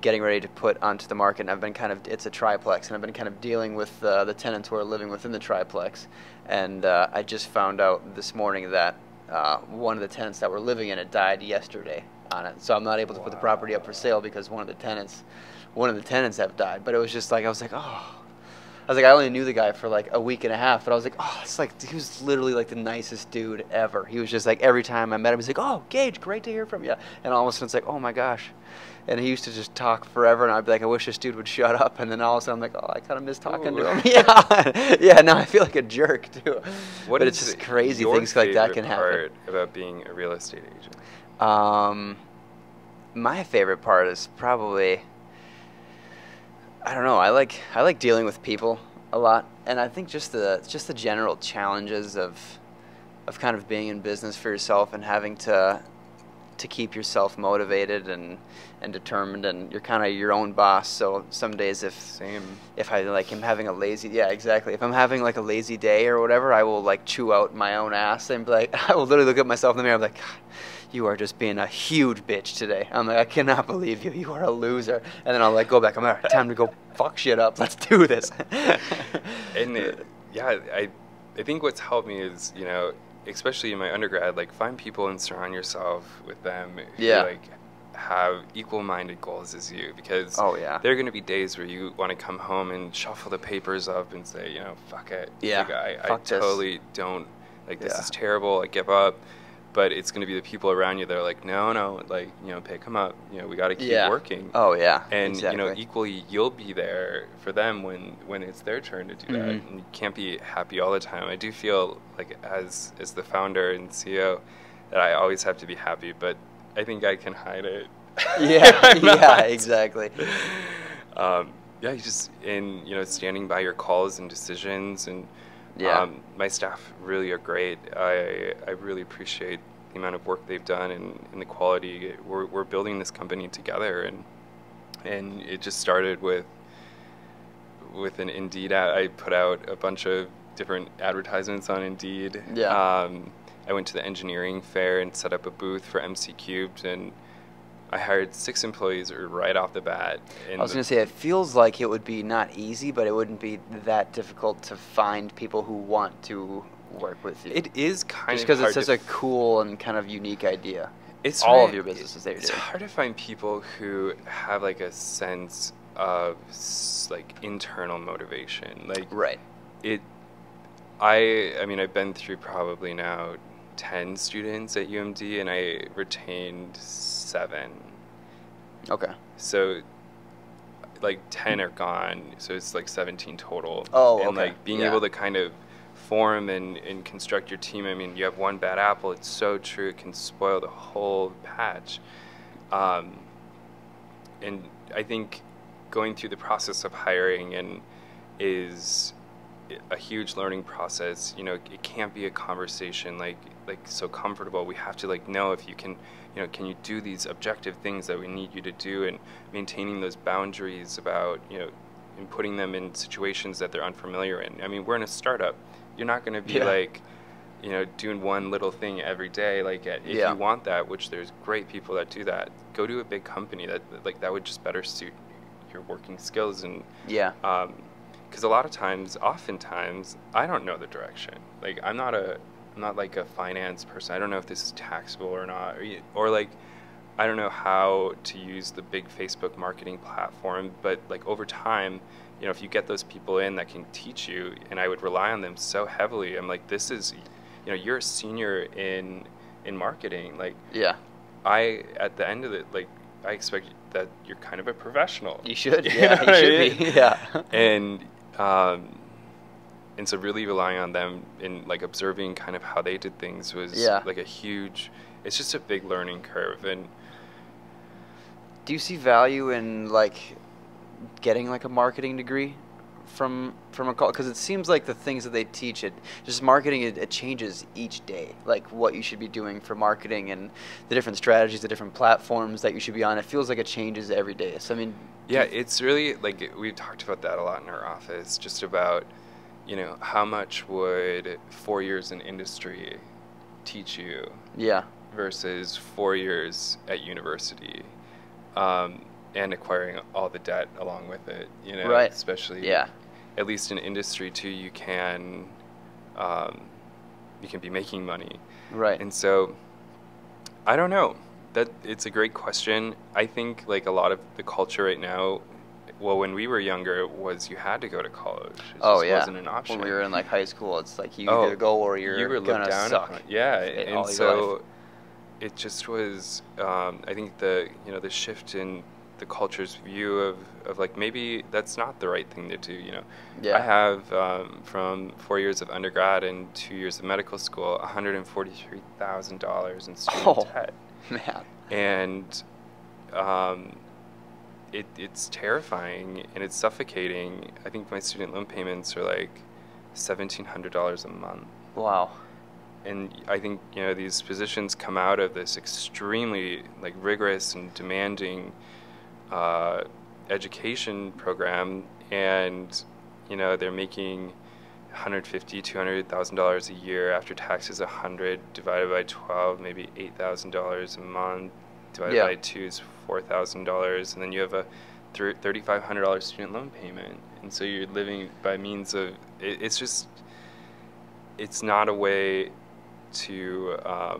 getting ready to put onto the market, and it's a triplex, and I've been kind of dealing with the tenants who are living within the triplex. And I just found out this morning that one of the tenants that were living in it died yesterday on it. So I'm not able to put the property up for sale because one of the tenants have died. But it was just like, I only knew the guy for like a week and a half, but I was like, it's like, he was literally like the nicest dude ever. He was just like, every time I met him, he's like, oh, Gage, great to hear from you. And all of a sudden it's like, oh my gosh. And he used to just talk forever, and I'd be like, I wish this dude would shut up. And then all of a sudden I'm like, I kind of miss talking to him. Yeah, now I feel like a jerk too. But it's just crazy things like that can happen. What is your favorite part about being a real estate agent? My favorite part is probably I don't know. I like dealing with people a lot, and I think just the general challenges of kind of being in business for yourself and having to keep yourself motivated and determined, and you're kind of your own boss. So some days if I'm having like a lazy day or whatever, I will like chew out my own ass and be like, I will literally look at myself in the mirror. I'm like, you are just being a huge bitch today. I'm like, I cannot believe you. You are a loser. And then I'll like go back. I'm like, all right, time to go fuck shit up. Let's do this. And I think what's helped me is, you know, especially in my undergrad, like find people and surround yourself with them who like have equal-minded goals as you, because there are going to be days where you want to come home and shuffle the papers up and say, you know, fuck it. Yeah. This is terrible. I give up. But it's going to be the people around you that are like, no, like, you know, pick them up. You know, we got to keep working. Oh, yeah. And, exactly. You know, equally, you'll be there for them when it's their turn to do that. And you can't be happy all the time. I do feel like as the founder and CEO that I always have to be happy, but I think I can hide it. Yeah, exactly. You just, standing by your calls and decisions and... Yeah. My staff really are great. I really appreciate the amount of work they've done and the quality. We're building this company together, and it just started with an Indeed ad. I put out a bunch of different advertisements on Indeed. Yeah. I went to the engineering fair and set up a booth for MC Cubed, and I hired 6 employees right off the bat. I was going to say, it feels like it would be not easy, but it wouldn't be that difficult to find people who want to work with you. It is kind of hard. Just because it's such a cool and kind of unique idea. It's all of your businesses there. It's hard to find people who have like a sense of like internal motivation. Like right. I mean, I've been through probably now 10 students at UMD, and I retained 7. Okay. So, like, 10 are gone, so it's like 17 total. Oh, and, okay. And, like, being able to kind of form and construct your team, I mean, you have one bad apple, it's so true, it can spoil the whole patch. And I think going through the process of hiring is a huge learning process. You know, it can't be a conversation like so comfortable. We have to like know if you can, you know, can you do these objective things that we need you to do, and maintaining those boundaries about, you know, and putting them in situations that they're unfamiliar in. I mean, we're in a startup. You're not going to be like, you know, doing one little thing every day. Like if you want that, which there's great people that do that, go to a big company that would just better suit your working skills. And because oftentimes, I don't know the direction. Like, I'm not like a finance person. I don't know if this is taxable or not. Or like, I don't know how to use the big Facebook marketing platform. But like over time, you know, if you get those people in that can teach you, and I would rely on them so heavily. I'm like, this is, you know, you're a senior in marketing. Like, at the end of it, like, I expect that you're kind of a professional. You should. Yeah, you should be. Yeah. And so really relying on them and like observing kind of how they did things was like a huge, it's just a big learning curve. And do you see value in like getting like a marketing degree from a college? Because it seems like the things that they teach, marketing changes each day, like what you should be doing for marketing and the different strategies, the different platforms that you should be on. It feels like it changes every day. So I mean, it's really like, we've talked about that a lot in our office, just about, you know, how much would 4 years in industry teach you versus 4 years at university, and acquiring all the debt along with it, you know, right. Especially at least in industry too, you can be making money, right? And so, I don't know. That it's a great question. I think like a lot of the culture right now, well, when we were younger, it was you had to go to college. It wasn't an option. When we were in like high school, it's like you either go or you were gonna suck. And so it just was. I think the shift in the culture's view of like maybe that's not the right thing to do, you know. Yeah. I have from 4 years of undergrad and 2 years of medical school, $143,000 in student debt. Man. And it's terrifying and it's suffocating. I think my student loan payments are like $1,700 a month. Wow. And I think, you know, these positions come out of this extremely like rigorous and demanding education program, and you know, they're making $150,000, $200,000 a year after taxes. 100 divided by 12, maybe $8,000 a month. Divided by two is $4,000, and then you have a $3,500 student loan payment, and so you're living by means of it's just, it's not a way to I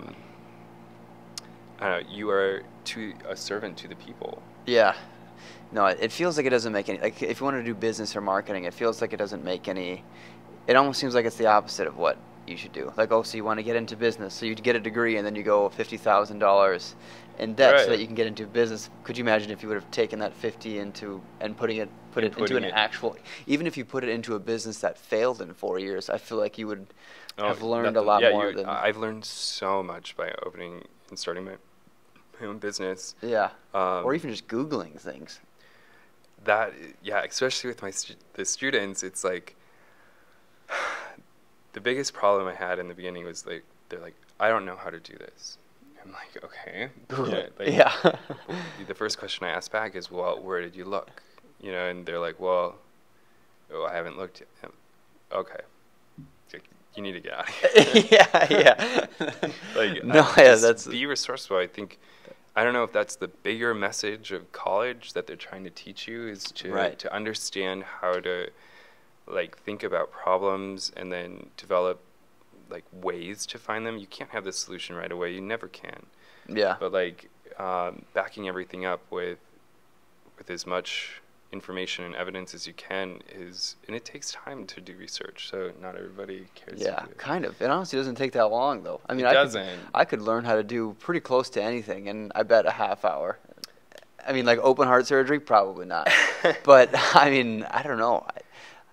don't know, you are to a servant to the people. Yeah. No, it feels like it doesn't make any, like if you want to do business or marketing, it feels like it doesn't make any, it almost seems like it's the opposite of what you should do. Like, oh, so you want to get into business, so you get a degree and then you go $50,000 in debt, right, so that you can get into business. Could you imagine if you would have taken that 50 into and putting it into an actual, even if you put it into a business that failed in 4 years, I feel like you would have learned a lot more than I've learned so much by opening and starting my own business. Yeah. Or even just Googling things. That, yeah, especially with the students, it's like the biggest problem I had in the beginning was like, they're like, I don't know how to do this. I'm like, okay. Yeah. Like, the first question I asked back is, well, where did you look? You know, and they're like, well, oh, I haven't looked yet. Okay. Like, you need to get out of here. Like, no, that's, be resourceful. I think, I don't know if that's the bigger message of college that they're trying to teach you, is to understand how to like think about problems and then develop like ways to find them. You can't have the solution right away. You never can. Yeah. But like backing everything up with as much information and evidence as you can is, and it takes time to do research, so not everybody cares. Yeah, kind of. It honestly doesn't take that long, though. I mean, I could learn how to do pretty close to anything, and I bet a half hour. I mean, like open heart surgery, probably not. But I mean, I don't know.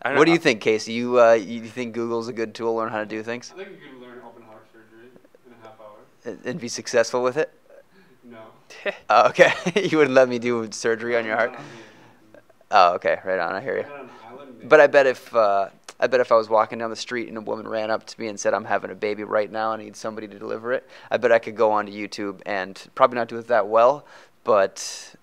What do you think, Casey? You think Google's a good tool to learn how to do things? I think you can learn open heart surgery in a half hour and be successful with it. No. Okay, you wouldn't let me do surgery on your heart. Oh, okay, right on. I hear you. But I bet if I was walking down the street and a woman ran up to me and said, "I'm having a baby right now and I need somebody to deliver it," I bet I could go onto YouTube and probably not do it that well, but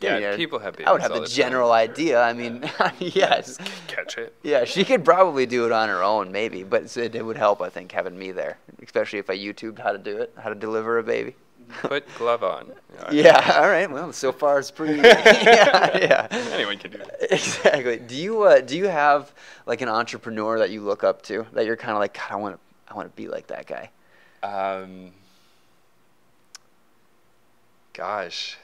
yeah, you know, people have babies. I would have the general idea. I mean, yes, catch it. Yeah, she could probably do it on her own, maybe, but it would help, I think, having me there, especially if I YouTubed how to do it, how to deliver a baby. Put glove on. Yeah, all right. Well, so far it's pretty. Anyone can do that. Exactly. Do you have like an entrepreneur that you look up to, that you're kind of like, God, I want to be like that guy? Gosh.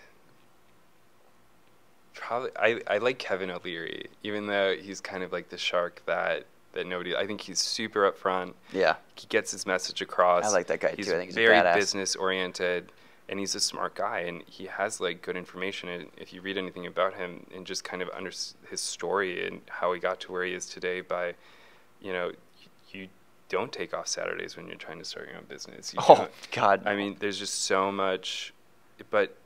Probably I like Kevin O'Leary, even though he's kind of like the shark that nobody, I think he's super upfront. Yeah. He gets his message across. I like that guy too. I think he's very business oriented, and he's a smart guy, and he has like good information. And if you read anything about him and just kind of understand his story and how he got to where he is today by, you know, you don't take off Saturdays when you're trying to start your own business. Oh God. I mean, there's just so much, but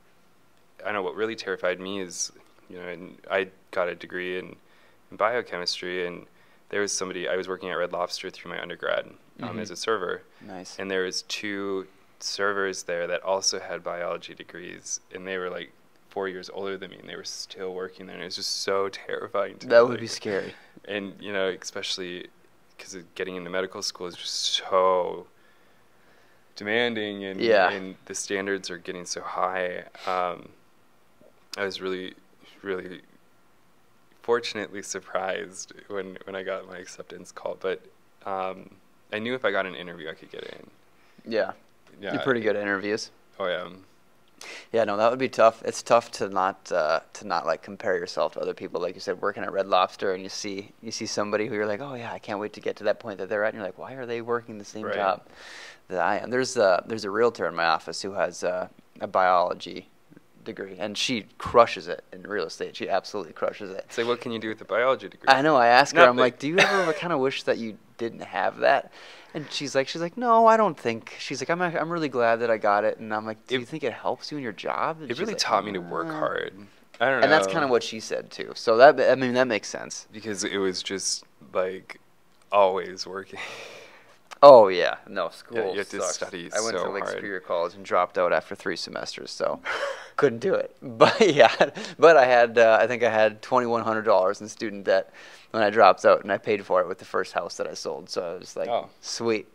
I don't know, what really terrified me is, you know, and I got a degree in biochemistry, and there was somebody, I was working at Red Lobster through my undergrad as a server. Nice. And there was two servers there that also had biology degrees, and they were like 4 years older than me, and they were still working there, and it was just so terrifying to me. That would be scary. And, you know, especially because getting into medical school is just so demanding, and, and the standards are getting so high. I was really, really fortunately surprised when I got my acceptance call, but I knew if I got an interview I could get in. Yeah. You're pretty good at interviews. Oh yeah. Yeah, no, that would be tough. It's tough to not like compare yourself to other people. Like you said, working at Red Lobster, and you see somebody who you're like, oh yeah, I can't wait to get to that point that they're at, and you're like, why are they working the same job that I am? There's a realtor in my office who has a biology degree, and she crushes it in real estate. She absolutely crushes it. So what can you do with a biology degree? I know. I asked her, I'm like, do you ever kind of wish that you didn't have that? And she's like, no, I don't think. She's like, I'm really glad that I got it. And I'm like, do you think it helps you in your job? And it really taught me to work hard. I don't know. And that's kind of what she said too. So that, I mean, that makes sense. Because it was just like always working. Oh yeah, no, school sucks. Yeah, you have to study so hard. I went to Lake Superior College and dropped out after 3 semesters, so couldn't do it. But yeah, but I had, I think I had $2,100 in student debt when I dropped out, and I paid for it with the first house that I sold. So I was like, oh, sweet,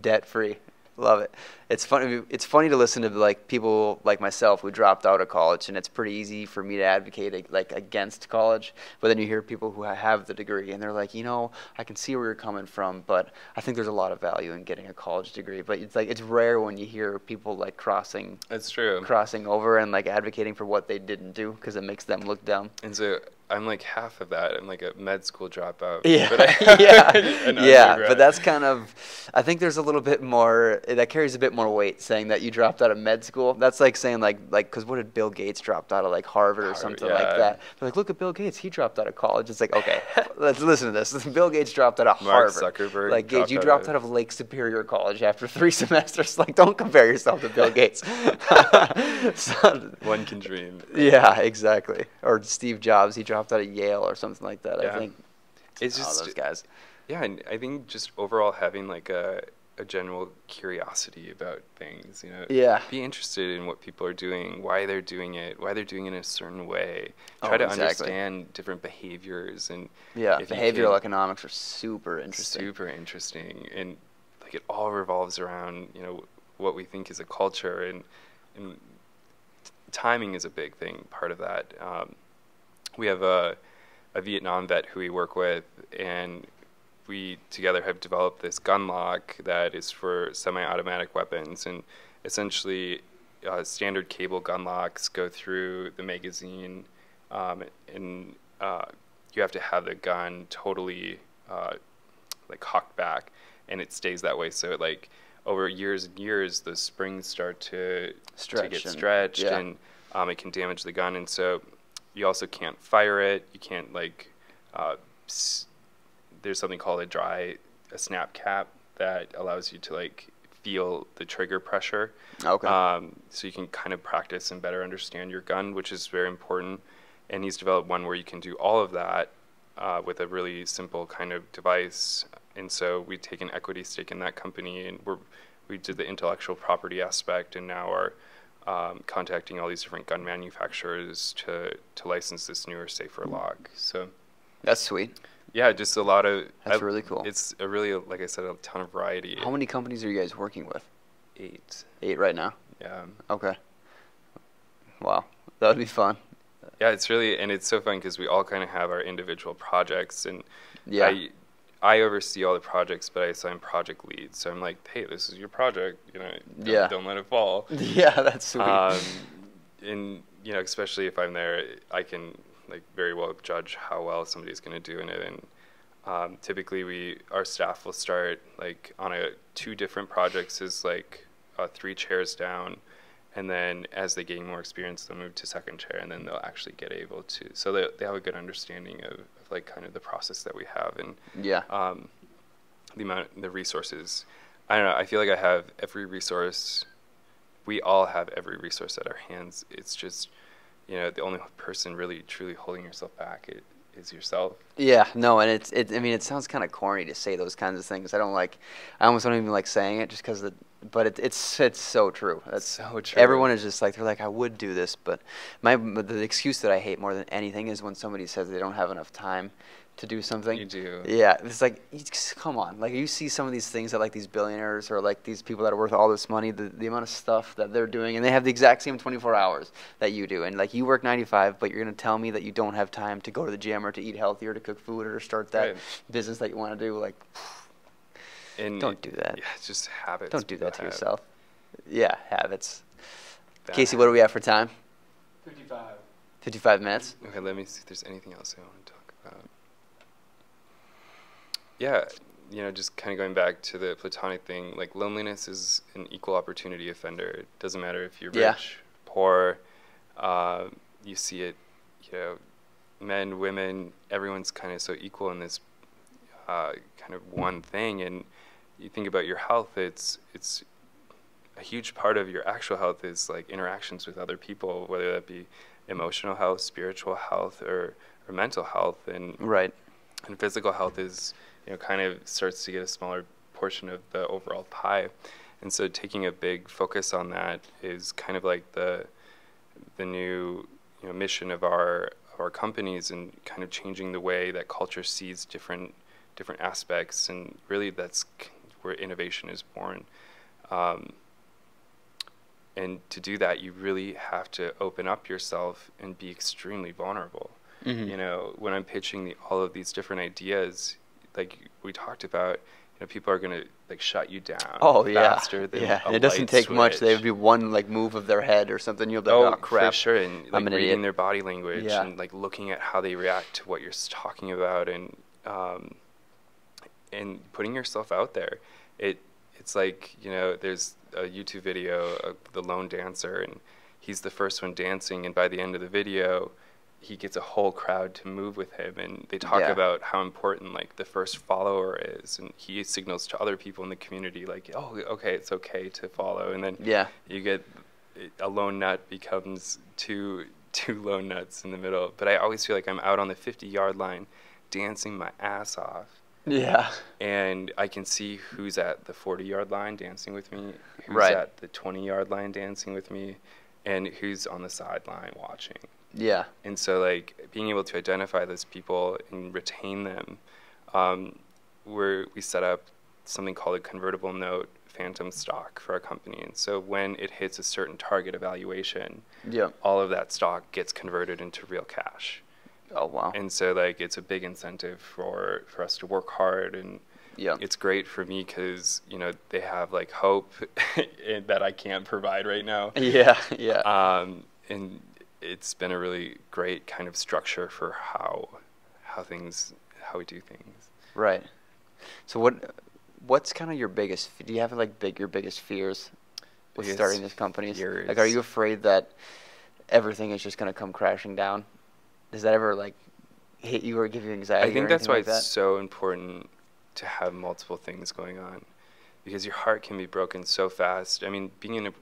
debt free, love it. It's funny. It's funny to listen to like people like myself who dropped out of college, and it's pretty easy for me to advocate like against college. But then you hear people who have the degree, and they're like, you know, I can see where you're coming from, but I think there's a lot of value in getting a college degree. But it's like it's rare when you hear people like crossing. That's true. Crossing over and like advocating for what they didn't do because it makes them look dumb. And so I'm like half of that. I'm like a med school dropout. Yeah, but yeah. But that's kind of. I think there's a little bit more that carries a bit more weight saying that you dropped out of med school. That's like saying like because what did Bill Gates dropped out of like Harvard or something like that? They're like, look at Bill Gates, he dropped out of college. It's like, okay, let's listen to this. Bill Gates dropped out of Harvard. Zuckerberg, like Gates, you dropped out of Lake Superior College after 3 semesters. Like, don't compare yourself to Bill Gates. So, one can dream. Yeah, exactly. Or Steve Jobs, he dropped out of Yale or something like that. Yeah. I think it's just all those guys. Yeah, and I think just overall having like a general curiosity about things, you know. Yeah. Be interested in what people are doing, why they're doing it, why they're doing it in a certain way. Try to understand different behaviors and behavioral economics are super interesting. Super interesting, and like it all revolves around, you know, what we think is a culture, and timing is a big thing, part of that. We have a Vietnam vet who we work with, and we together have developed this gun lock that is for semi-automatic weapons, and essentially standard cable gun locks go through the magazine, and you have to have the gun totally like cocked back, and it stays that way. So it, like over years and years, the springs start to get stretched, and it can damage the gun. And so you also can't fire it. You can't like. There's something called a snap cap that allows you to like feel the trigger pressure. Okay. So you can kind of practice and better understand your gun, which is very important. And he's developed one where you can do all of that with a really simple kind of device. And so we take an equity stake in that company, and we did the intellectual property aspect, and now are contacting all these different gun manufacturers to license this newer, safer lock. So that's sweet. Yeah, just a lot of... That's really cool. It's a really, like I said, a ton of variety. How many companies are you guys working with? 8. 8 right now? Yeah. Okay. Wow. That would be fun. Yeah, it's really... And it's so fun because we all kind of have our individual projects. And yeah. I oversee all the projects, but I assign project leads. So I'm like, hey, this is your project. You know, don't let it fall. Yeah, that's sweet. And, you know, especially if I'm there, I can... like very well judge how well somebody's going to do in it, and typically our staff will start like on two different projects is like 3 chairs down, and then as they gain more experience, they'll move to 2nd chair, and then they'll actually get able to. So they have a good understanding of like kind of the process that we have and the resources. I don't know. I feel like I have every resource. We all have every resource at our hands. It's just. You know, the only person really truly holding yourself back is yourself. Yeah, no, and I mean, it sounds kind of corny to say those kinds of things. I almost don't even like saying it just because. But it's so true. That's so true. Everyone is just like they're like I would do this, but the excuse that I hate more than anything is when somebody says they don't have enough time to do something. You do. Yeah, it's like come on. Like you see some of these things that like these billionaires or like these people that are worth all this money, the amount of stuff that they're doing, and they have the exact same 24 hours that you do, and like you work 9 to 5, but you're gonna tell me that you don't have time to go to the gym or to eat healthy or to cook food or start that business that you want to do. Like. And don't do that. Yeah, it's just habits. Don't do that to yourself. Yeah, habits. Bad. Casey, what do we have for time? 55. 55 minutes. Okay, let me see if there's anything else I want to talk about. Yeah, you know, just kind of going back to the Platonic thing, like loneliness is an equal opportunity offender. It doesn't matter if you're rich, poor. You see it, you know, men, women, everyone's kind of so equal in this kind of one thing. And you think about your health, it's a huge part of your actual health is like interactions with other people, whether that be emotional health, spiritual health, or mental health, and right, and physical health is, you know, kind of starts to get a smaller portion of the overall pie. And so taking a big focus on that is kind of like the new, you know, mission of our companies, and kind of changing the way that culture sees different aspects, and really that's where innovation is born. And to do that, you really have to open up yourself and be extremely vulnerable. Mm-hmm. You know, when I'm pitching all of these different ideas, like we talked about, you know, people are gonna like shut you down. Oh yeah, faster than yeah. It doesn't take much. They would be one like move of their head or something. You'll be like, oh crap, for sure. And like, I'm an reading idiot. Their body language, yeah. And like looking at how they react to what you're talking about, and putting yourself out there. It's like, you know, there's a YouTube video of the lone dancer, and he's the first one dancing, and by the end of the video, he gets a whole crowd to move with him, and they talk yeah. about how important like the first follower is, and he signals to other people in the community like, oh, okay, it's okay to follow, and then yeah. you get a lone nut becomes two lone nuts in the middle. But I always feel like I'm out on the 50-yard line, dancing my ass off. Yeah. And I can see who's at the 40-yard line dancing with me, who's right. at the 20-yard line dancing with me, and who's on the sideline watching. Yeah. And so like being able to identify those people and retain them, we set up something called a convertible note phantom stock for our company. And so when it hits a certain target evaluation, yeah. all of that stock gets converted into real cash. Oh wow. And so like it's a big incentive for us to work hard, and yeah. it's great for me because, you know, they have like hope that I can't provide right now. Yeah, yeah. And it's been a really great kind of structure for how we do things. Right. So what's kind of your biggest? Do you have like your biggest fears with starting these companies? Fears. Like, are you afraid that everything is just going to come crashing down? Does that ever like hit you or give you anxiety? I think that's why it's so important to have multiple things going on, because your heart can be broken so fast. I mean, being in an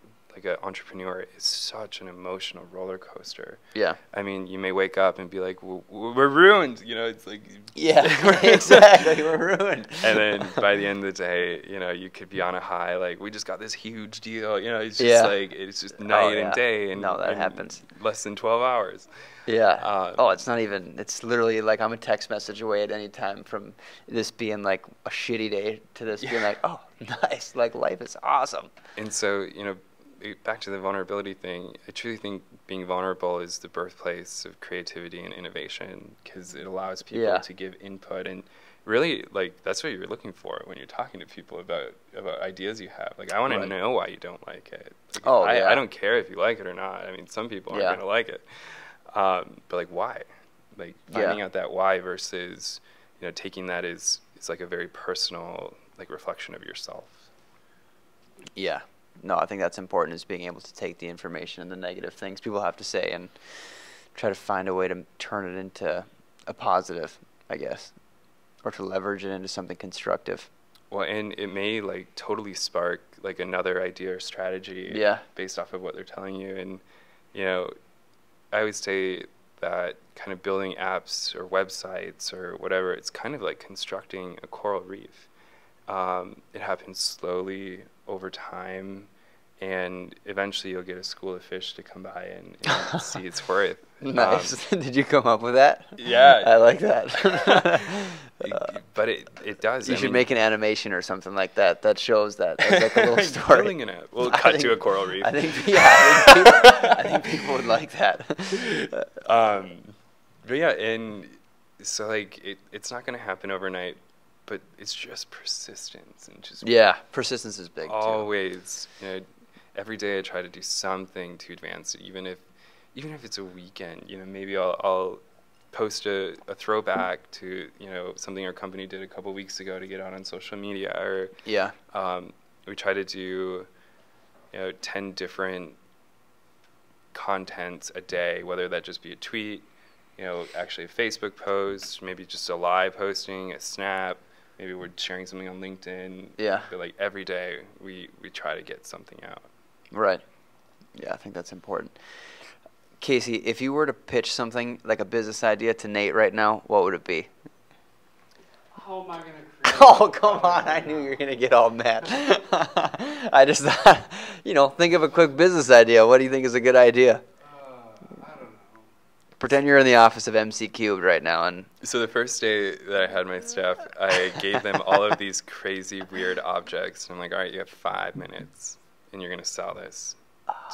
entrepreneur is such an emotional roller coaster. Yeah. I mean, you may wake up and be like, we're ruined. You know, it's like. Yeah, exactly. We're ruined. And then by the end of the day, you know, you could be on a high, like, we just got this huge deal. You know, it's just yeah. like, it's just night oh, yeah. and day. And, no, that happens. Less than 12 hours. Yeah. It's not even, it's literally like I'm a text message away at any time from this being like a shitty day to this yeah. being like, oh, nice. Like, life is awesome. And so, you know, back to the vulnerability thing, I truly think being vulnerable is the birthplace of creativity and innovation, because it allows people yeah. to give input, and really like that's what you're looking for when you're talking to people about ideas you have. Like, I want right. to know why you don't like it. Like, I don't care if you like it or not. I mean, some people aren't yeah. going to like it, but like why? Like finding yeah. out that why versus, you know, taking that is like a very personal like reflection of yourself. Yeah. No, I think that's important, is being able to take the information and the negative things people have to say and try to find a way to turn it into a positive, I guess, or to leverage it into something constructive. Well, and it may like totally spark like another idea or strategy yeah. based off of what they're telling you. And, you know, I always say that kind of building apps or websites or whatever, it's kind of like constructing a coral reef. It happens slowly over time, and eventually you'll get a school of fish to come by and see its worth. Nice. Did you come up with that? Yeah. I like that. But it does. You should make an animation or something like that that shows that. That's like a little story. Building an app. We'll cut to a coral reef. I think, yeah, I think people would like that. But yeah, and so like it's not going to happen overnight. But it's just persistence and just yeah, persistence is big. Always, too. You know, every day I try to do something to advance, even if it's a weekend. You know, maybe I'll post a throwback to, you know, something our company did a couple weeks ago to get out on social media, or yeah, we try to do, you know, 10 different contents a day, whether that just be a tweet, you know, actually a Facebook post, maybe just a live posting, a snap. Maybe we're sharing something on LinkedIn. Yeah. But like every day we try to get something out. Right. Yeah, I think that's important. Casey, if you were to pitch something like a business idea to Nate right now, what would it be? How am I gonna create? Oh, come on! I knew you were gonna get all mad. I just thought, you know, think of a quick business idea. What do you think is a good idea? I don't know. Pretend you're in the office of MC Cubed right now, and so the first day that I had my staff, I gave them all of these crazy, weird objects. And I'm like, all right, you have 5 minutes, and you're gonna sell this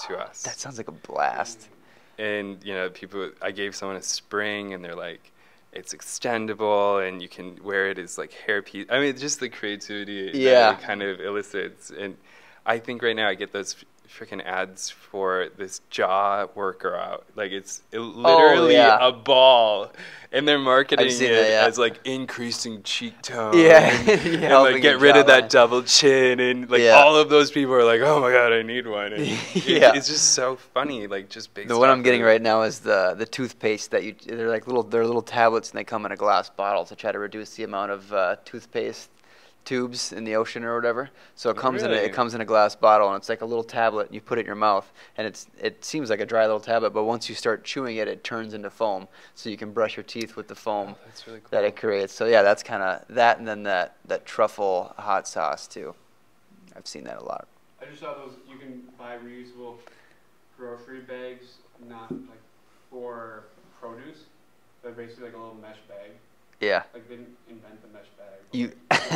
to us. That sounds like a blast. And you know, people. I gave someone a spring, and they're like, it's extendable, and you can wear it as like hairpiece. I mean, just the creativity that it kind of elicits. And I think right now I get those freaking ads for this jaw workout. Like it's literally a ball, and they're marketing it as like increasing cheek tone. Yeah, and like get rid of that double chin, and like all of those people are like, oh my god, I need one. And it's just so funny. Like just based the one I'm getting right now is the toothpaste that you. They're like little tablets, and they come in a glass bottle to try to reduce the amount of toothpaste tubes in the ocean or whatever. So it comes in a, it comes in a glass bottle, and it's like a little tablet, and you put it in your mouth, and it seems like a dry little tablet, but once you start chewing it, it turns into foam, so you can brush your teeth with the foam that's really cool. that it creates. So yeah, that's kind of that, and then that truffle hot sauce too. I've seen that a lot. I just saw those. You can buy reusable grocery bags, not like for produce, but basically like a little mesh bag. Yeah. Like they didn't invent the mesh bag.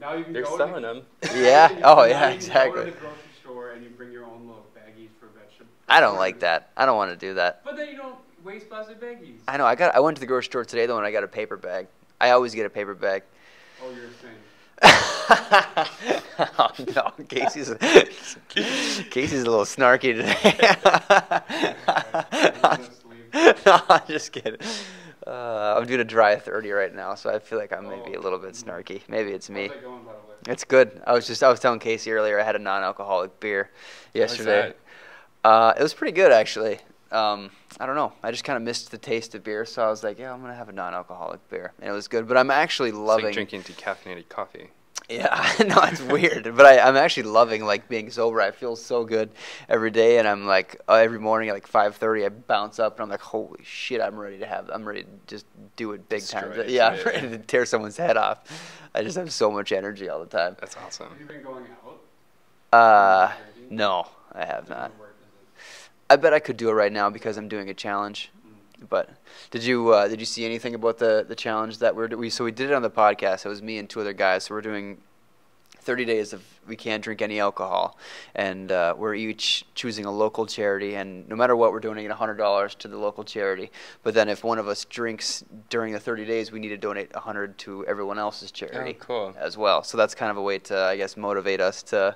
Now you can go to them. Yeah. Oh yeah, exactly. You go to the grocery store and you bring your own little baggies for vegetables. I don't like that. I don't want to do that. But then you don't waste plastic baggies. I know. I went to the grocery store today though, and I got a paper bag. I always get a paper bag. Oh, you're a saint. Oh no, Casey's a little snarky today. No, I'm just kidding. I'm doing a dry 30 right now, so I feel like I'm maybe a little bit snarky. Maybe it's me. How's that going, by the way? It's good. I was telling Casey earlier I had a non-alcoholic beer yesterday. It was pretty good actually. I don't know. I just kind of missed the taste of beer, so I was like, yeah, I'm gonna have a non-alcoholic beer, and it was good. But I'm actually loving it's like drinking decaffeinated coffee. Yeah, no, it's weird, but I'm actually loving like being sober. I feel so good every day, and I'm like every morning at like 5:30, I bounce up, and I'm like, holy shit, I'm ready to just do it big time. Yeah, I'm ready to tear someone's head off. I just have so much energy all the time. That's awesome. Have you been going out? No, I have not. I bet I could do it right now because I'm doing a challenge. But did you see anything about the challenge that we did it on the podcast? It was me and two other guys. So we're doing 30 days of we can't drink any alcohol, and we're each choosing a local charity. And no matter what, we're donating $100 to the local charity. But then if one of us drinks during the 30 days, we need to donate $100 to everyone else's charity as well. So that's kind of a way to I guess motivate us to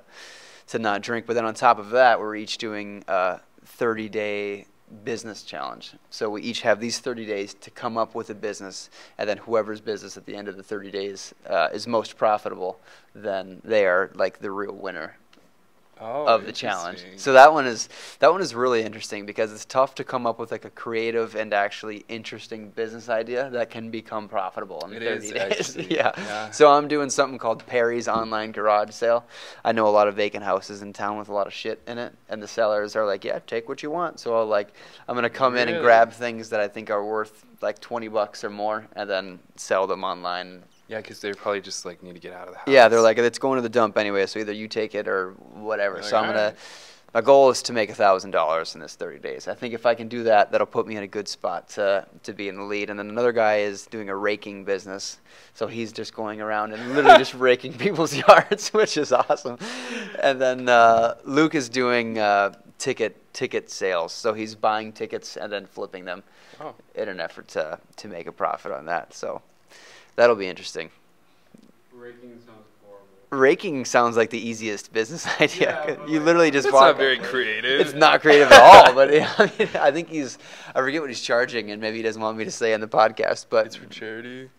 not drink. But then on top of that, we're each doing a 30-day business challenge. So we each have these 30 days to come up with a business, and then whoever's business at the end of the 30 days is most profitable, then they are like the real winner of the challenge. So that one is really interesting because it's tough to come up with like a creative and actually interesting business idea that can become profitable in 30 days. Yeah. So I'm doing something called Perry's Online Garage Sale. I know a lot of vacant houses in town with a lot of shit in it, and the sellers are like, yeah, take what you want. So I'm gonna come in and grab things that I think are worth like $20 or more, and then sell them online. Yeah, because they probably just like need to get out of the house. Yeah, they're like, it's going to the dump anyway, so either you take it or whatever. Like, so my goal is to make $1,000 in this 30 days. I think if I can do that, that'll put me in a good spot to be in the lead. And then another guy is doing a raking business, so he's just going around and literally just raking people's yards, which is awesome. And then Luke is doing ticket sales, so he's buying tickets and then flipping them in an effort to make a profit on that. So. That'll be interesting. Raking sounds horrible. Raking sounds like the easiest business idea. Yeah, you literally just walk. It's not very creative. It's not creative at all. But I think I forget what he's charging, and maybe he doesn't want me to say on the podcast. But it's for charity.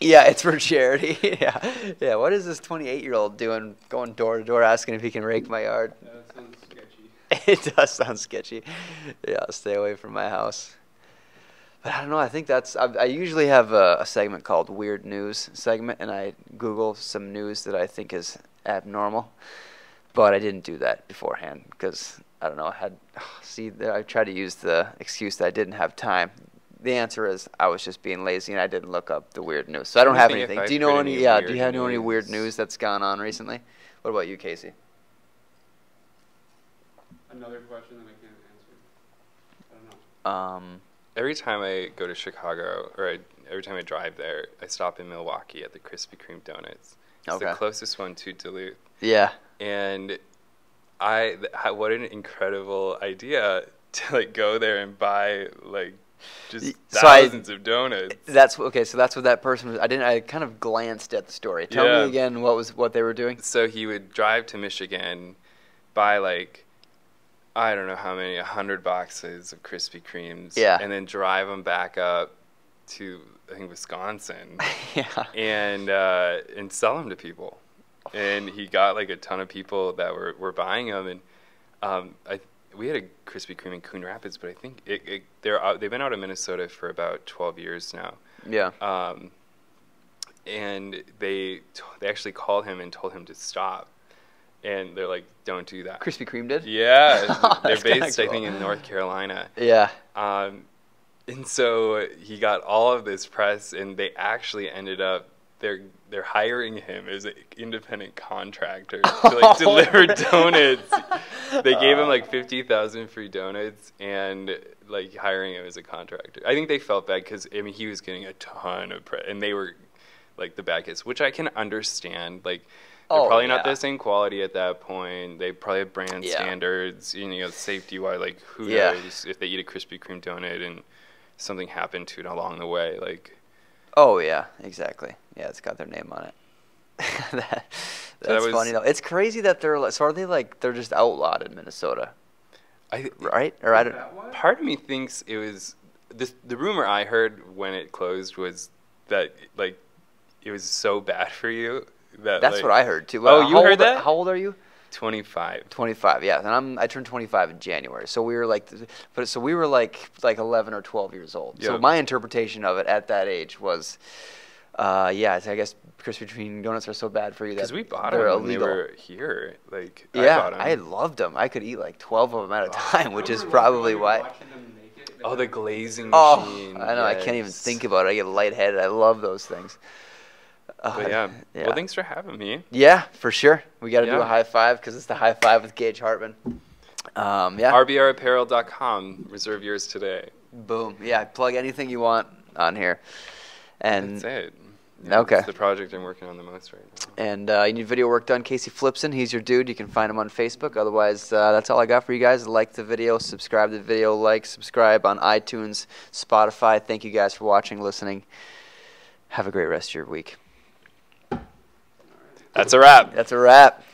Yeah, it's for charity. Yeah. What is this 28-year-old doing, going door to door asking if he can rake my yard? Yeah, that sounds sketchy. It does sound sketchy. Yeah, I'll stay away from my house. But I don't know, I think I usually have a segment called Weird News segment, and I Google some news that I think is abnormal. But I didn't do that beforehand because I don't know, I had, see, I tried to use the excuse that I didn't have time. The answer is I was just being lazy and I didn't look up the weird news. So I don't have anything. Do you know any, do you have any weird news that's gone on recently? What about you, Casey? Another question that I can't answer. I don't know. Every time I go to Chicago, or every time I drive there, I stop in Milwaukee at the Krispy Kreme donuts. It's okay. The closest one to Duluth. Yeah. And what an incredible idea to like go there and buy like just thousands of donuts. That's okay. So that's what that person was. I kind of glanced at the story. Tell me again what they were doing. So he would drive to Michigan, buy like I don't know how many 100 boxes of Krispy Kremes. Yeah. And then drive them back up to I think Wisconsin. Yeah. And sell them to people. And he got like a ton of people that were buying them, and we had a Krispy Kreme in Coon Rapids, but I think they've been out of Minnesota for about 12 years now. Yeah. And they actually called him and told him to stop, and they're like, "Don't do that." Krispy Kreme did. Yeah, they're based cool. I think in North Carolina. Yeah. And so he got all of this press, and they actually ended up. They're hiring him as an independent contractor to like deliver donuts. They gave him like 50,000 free donuts and like hiring him as a contractor. I think they felt bad because I mean he was getting a ton of press and they were like the bad kids, which I can understand. Like they're probably not the same quality at that point. They probably have brand standards, you know, safety wise. Like who knows if they eat a Krispy Kreme donut and something happened to it along the way, like. Oh, yeah, exactly. Yeah, it's got their name on it. That's funny, though. It's crazy that they're just outlawed in Minnesota, right? Or I don't. Part of me thinks it was the rumor I heard when it closed was that, like, it was so bad for you. That's like, what I heard, too. Well, oh, you heard that? How old are you? 25. 25, yeah. And I turned 25 in January. So we were like 11 or 12 years old. Yep. So my interpretation of it at that age was I guess Krispy Kreme donuts are so bad for you that we bought them when they were here. Like I bought them. I loved them. I could eat like 12 of them at a time, which is probably why. Oh, the glazing machine. I know. Yes. I can't even think about it. I get lightheaded. I love those things. Yeah. Well, thanks for having me. Yeah, for sure. We got to do a high five because it's the high five with Gage Hartman. RBRapparel.com. Reserve yours today. Boom. Yeah, plug anything you want on here. And that's it. Yeah, okay. That's the project I'm working on the most right now. And you need video work done. Casey Flipson, he's your dude. You can find him on Facebook. Otherwise, that's all I got for you guys. Like the video, subscribe to the video, subscribe on iTunes, Spotify. Thank you guys for watching, listening. Have a great rest of your week. That's a wrap. That's a wrap.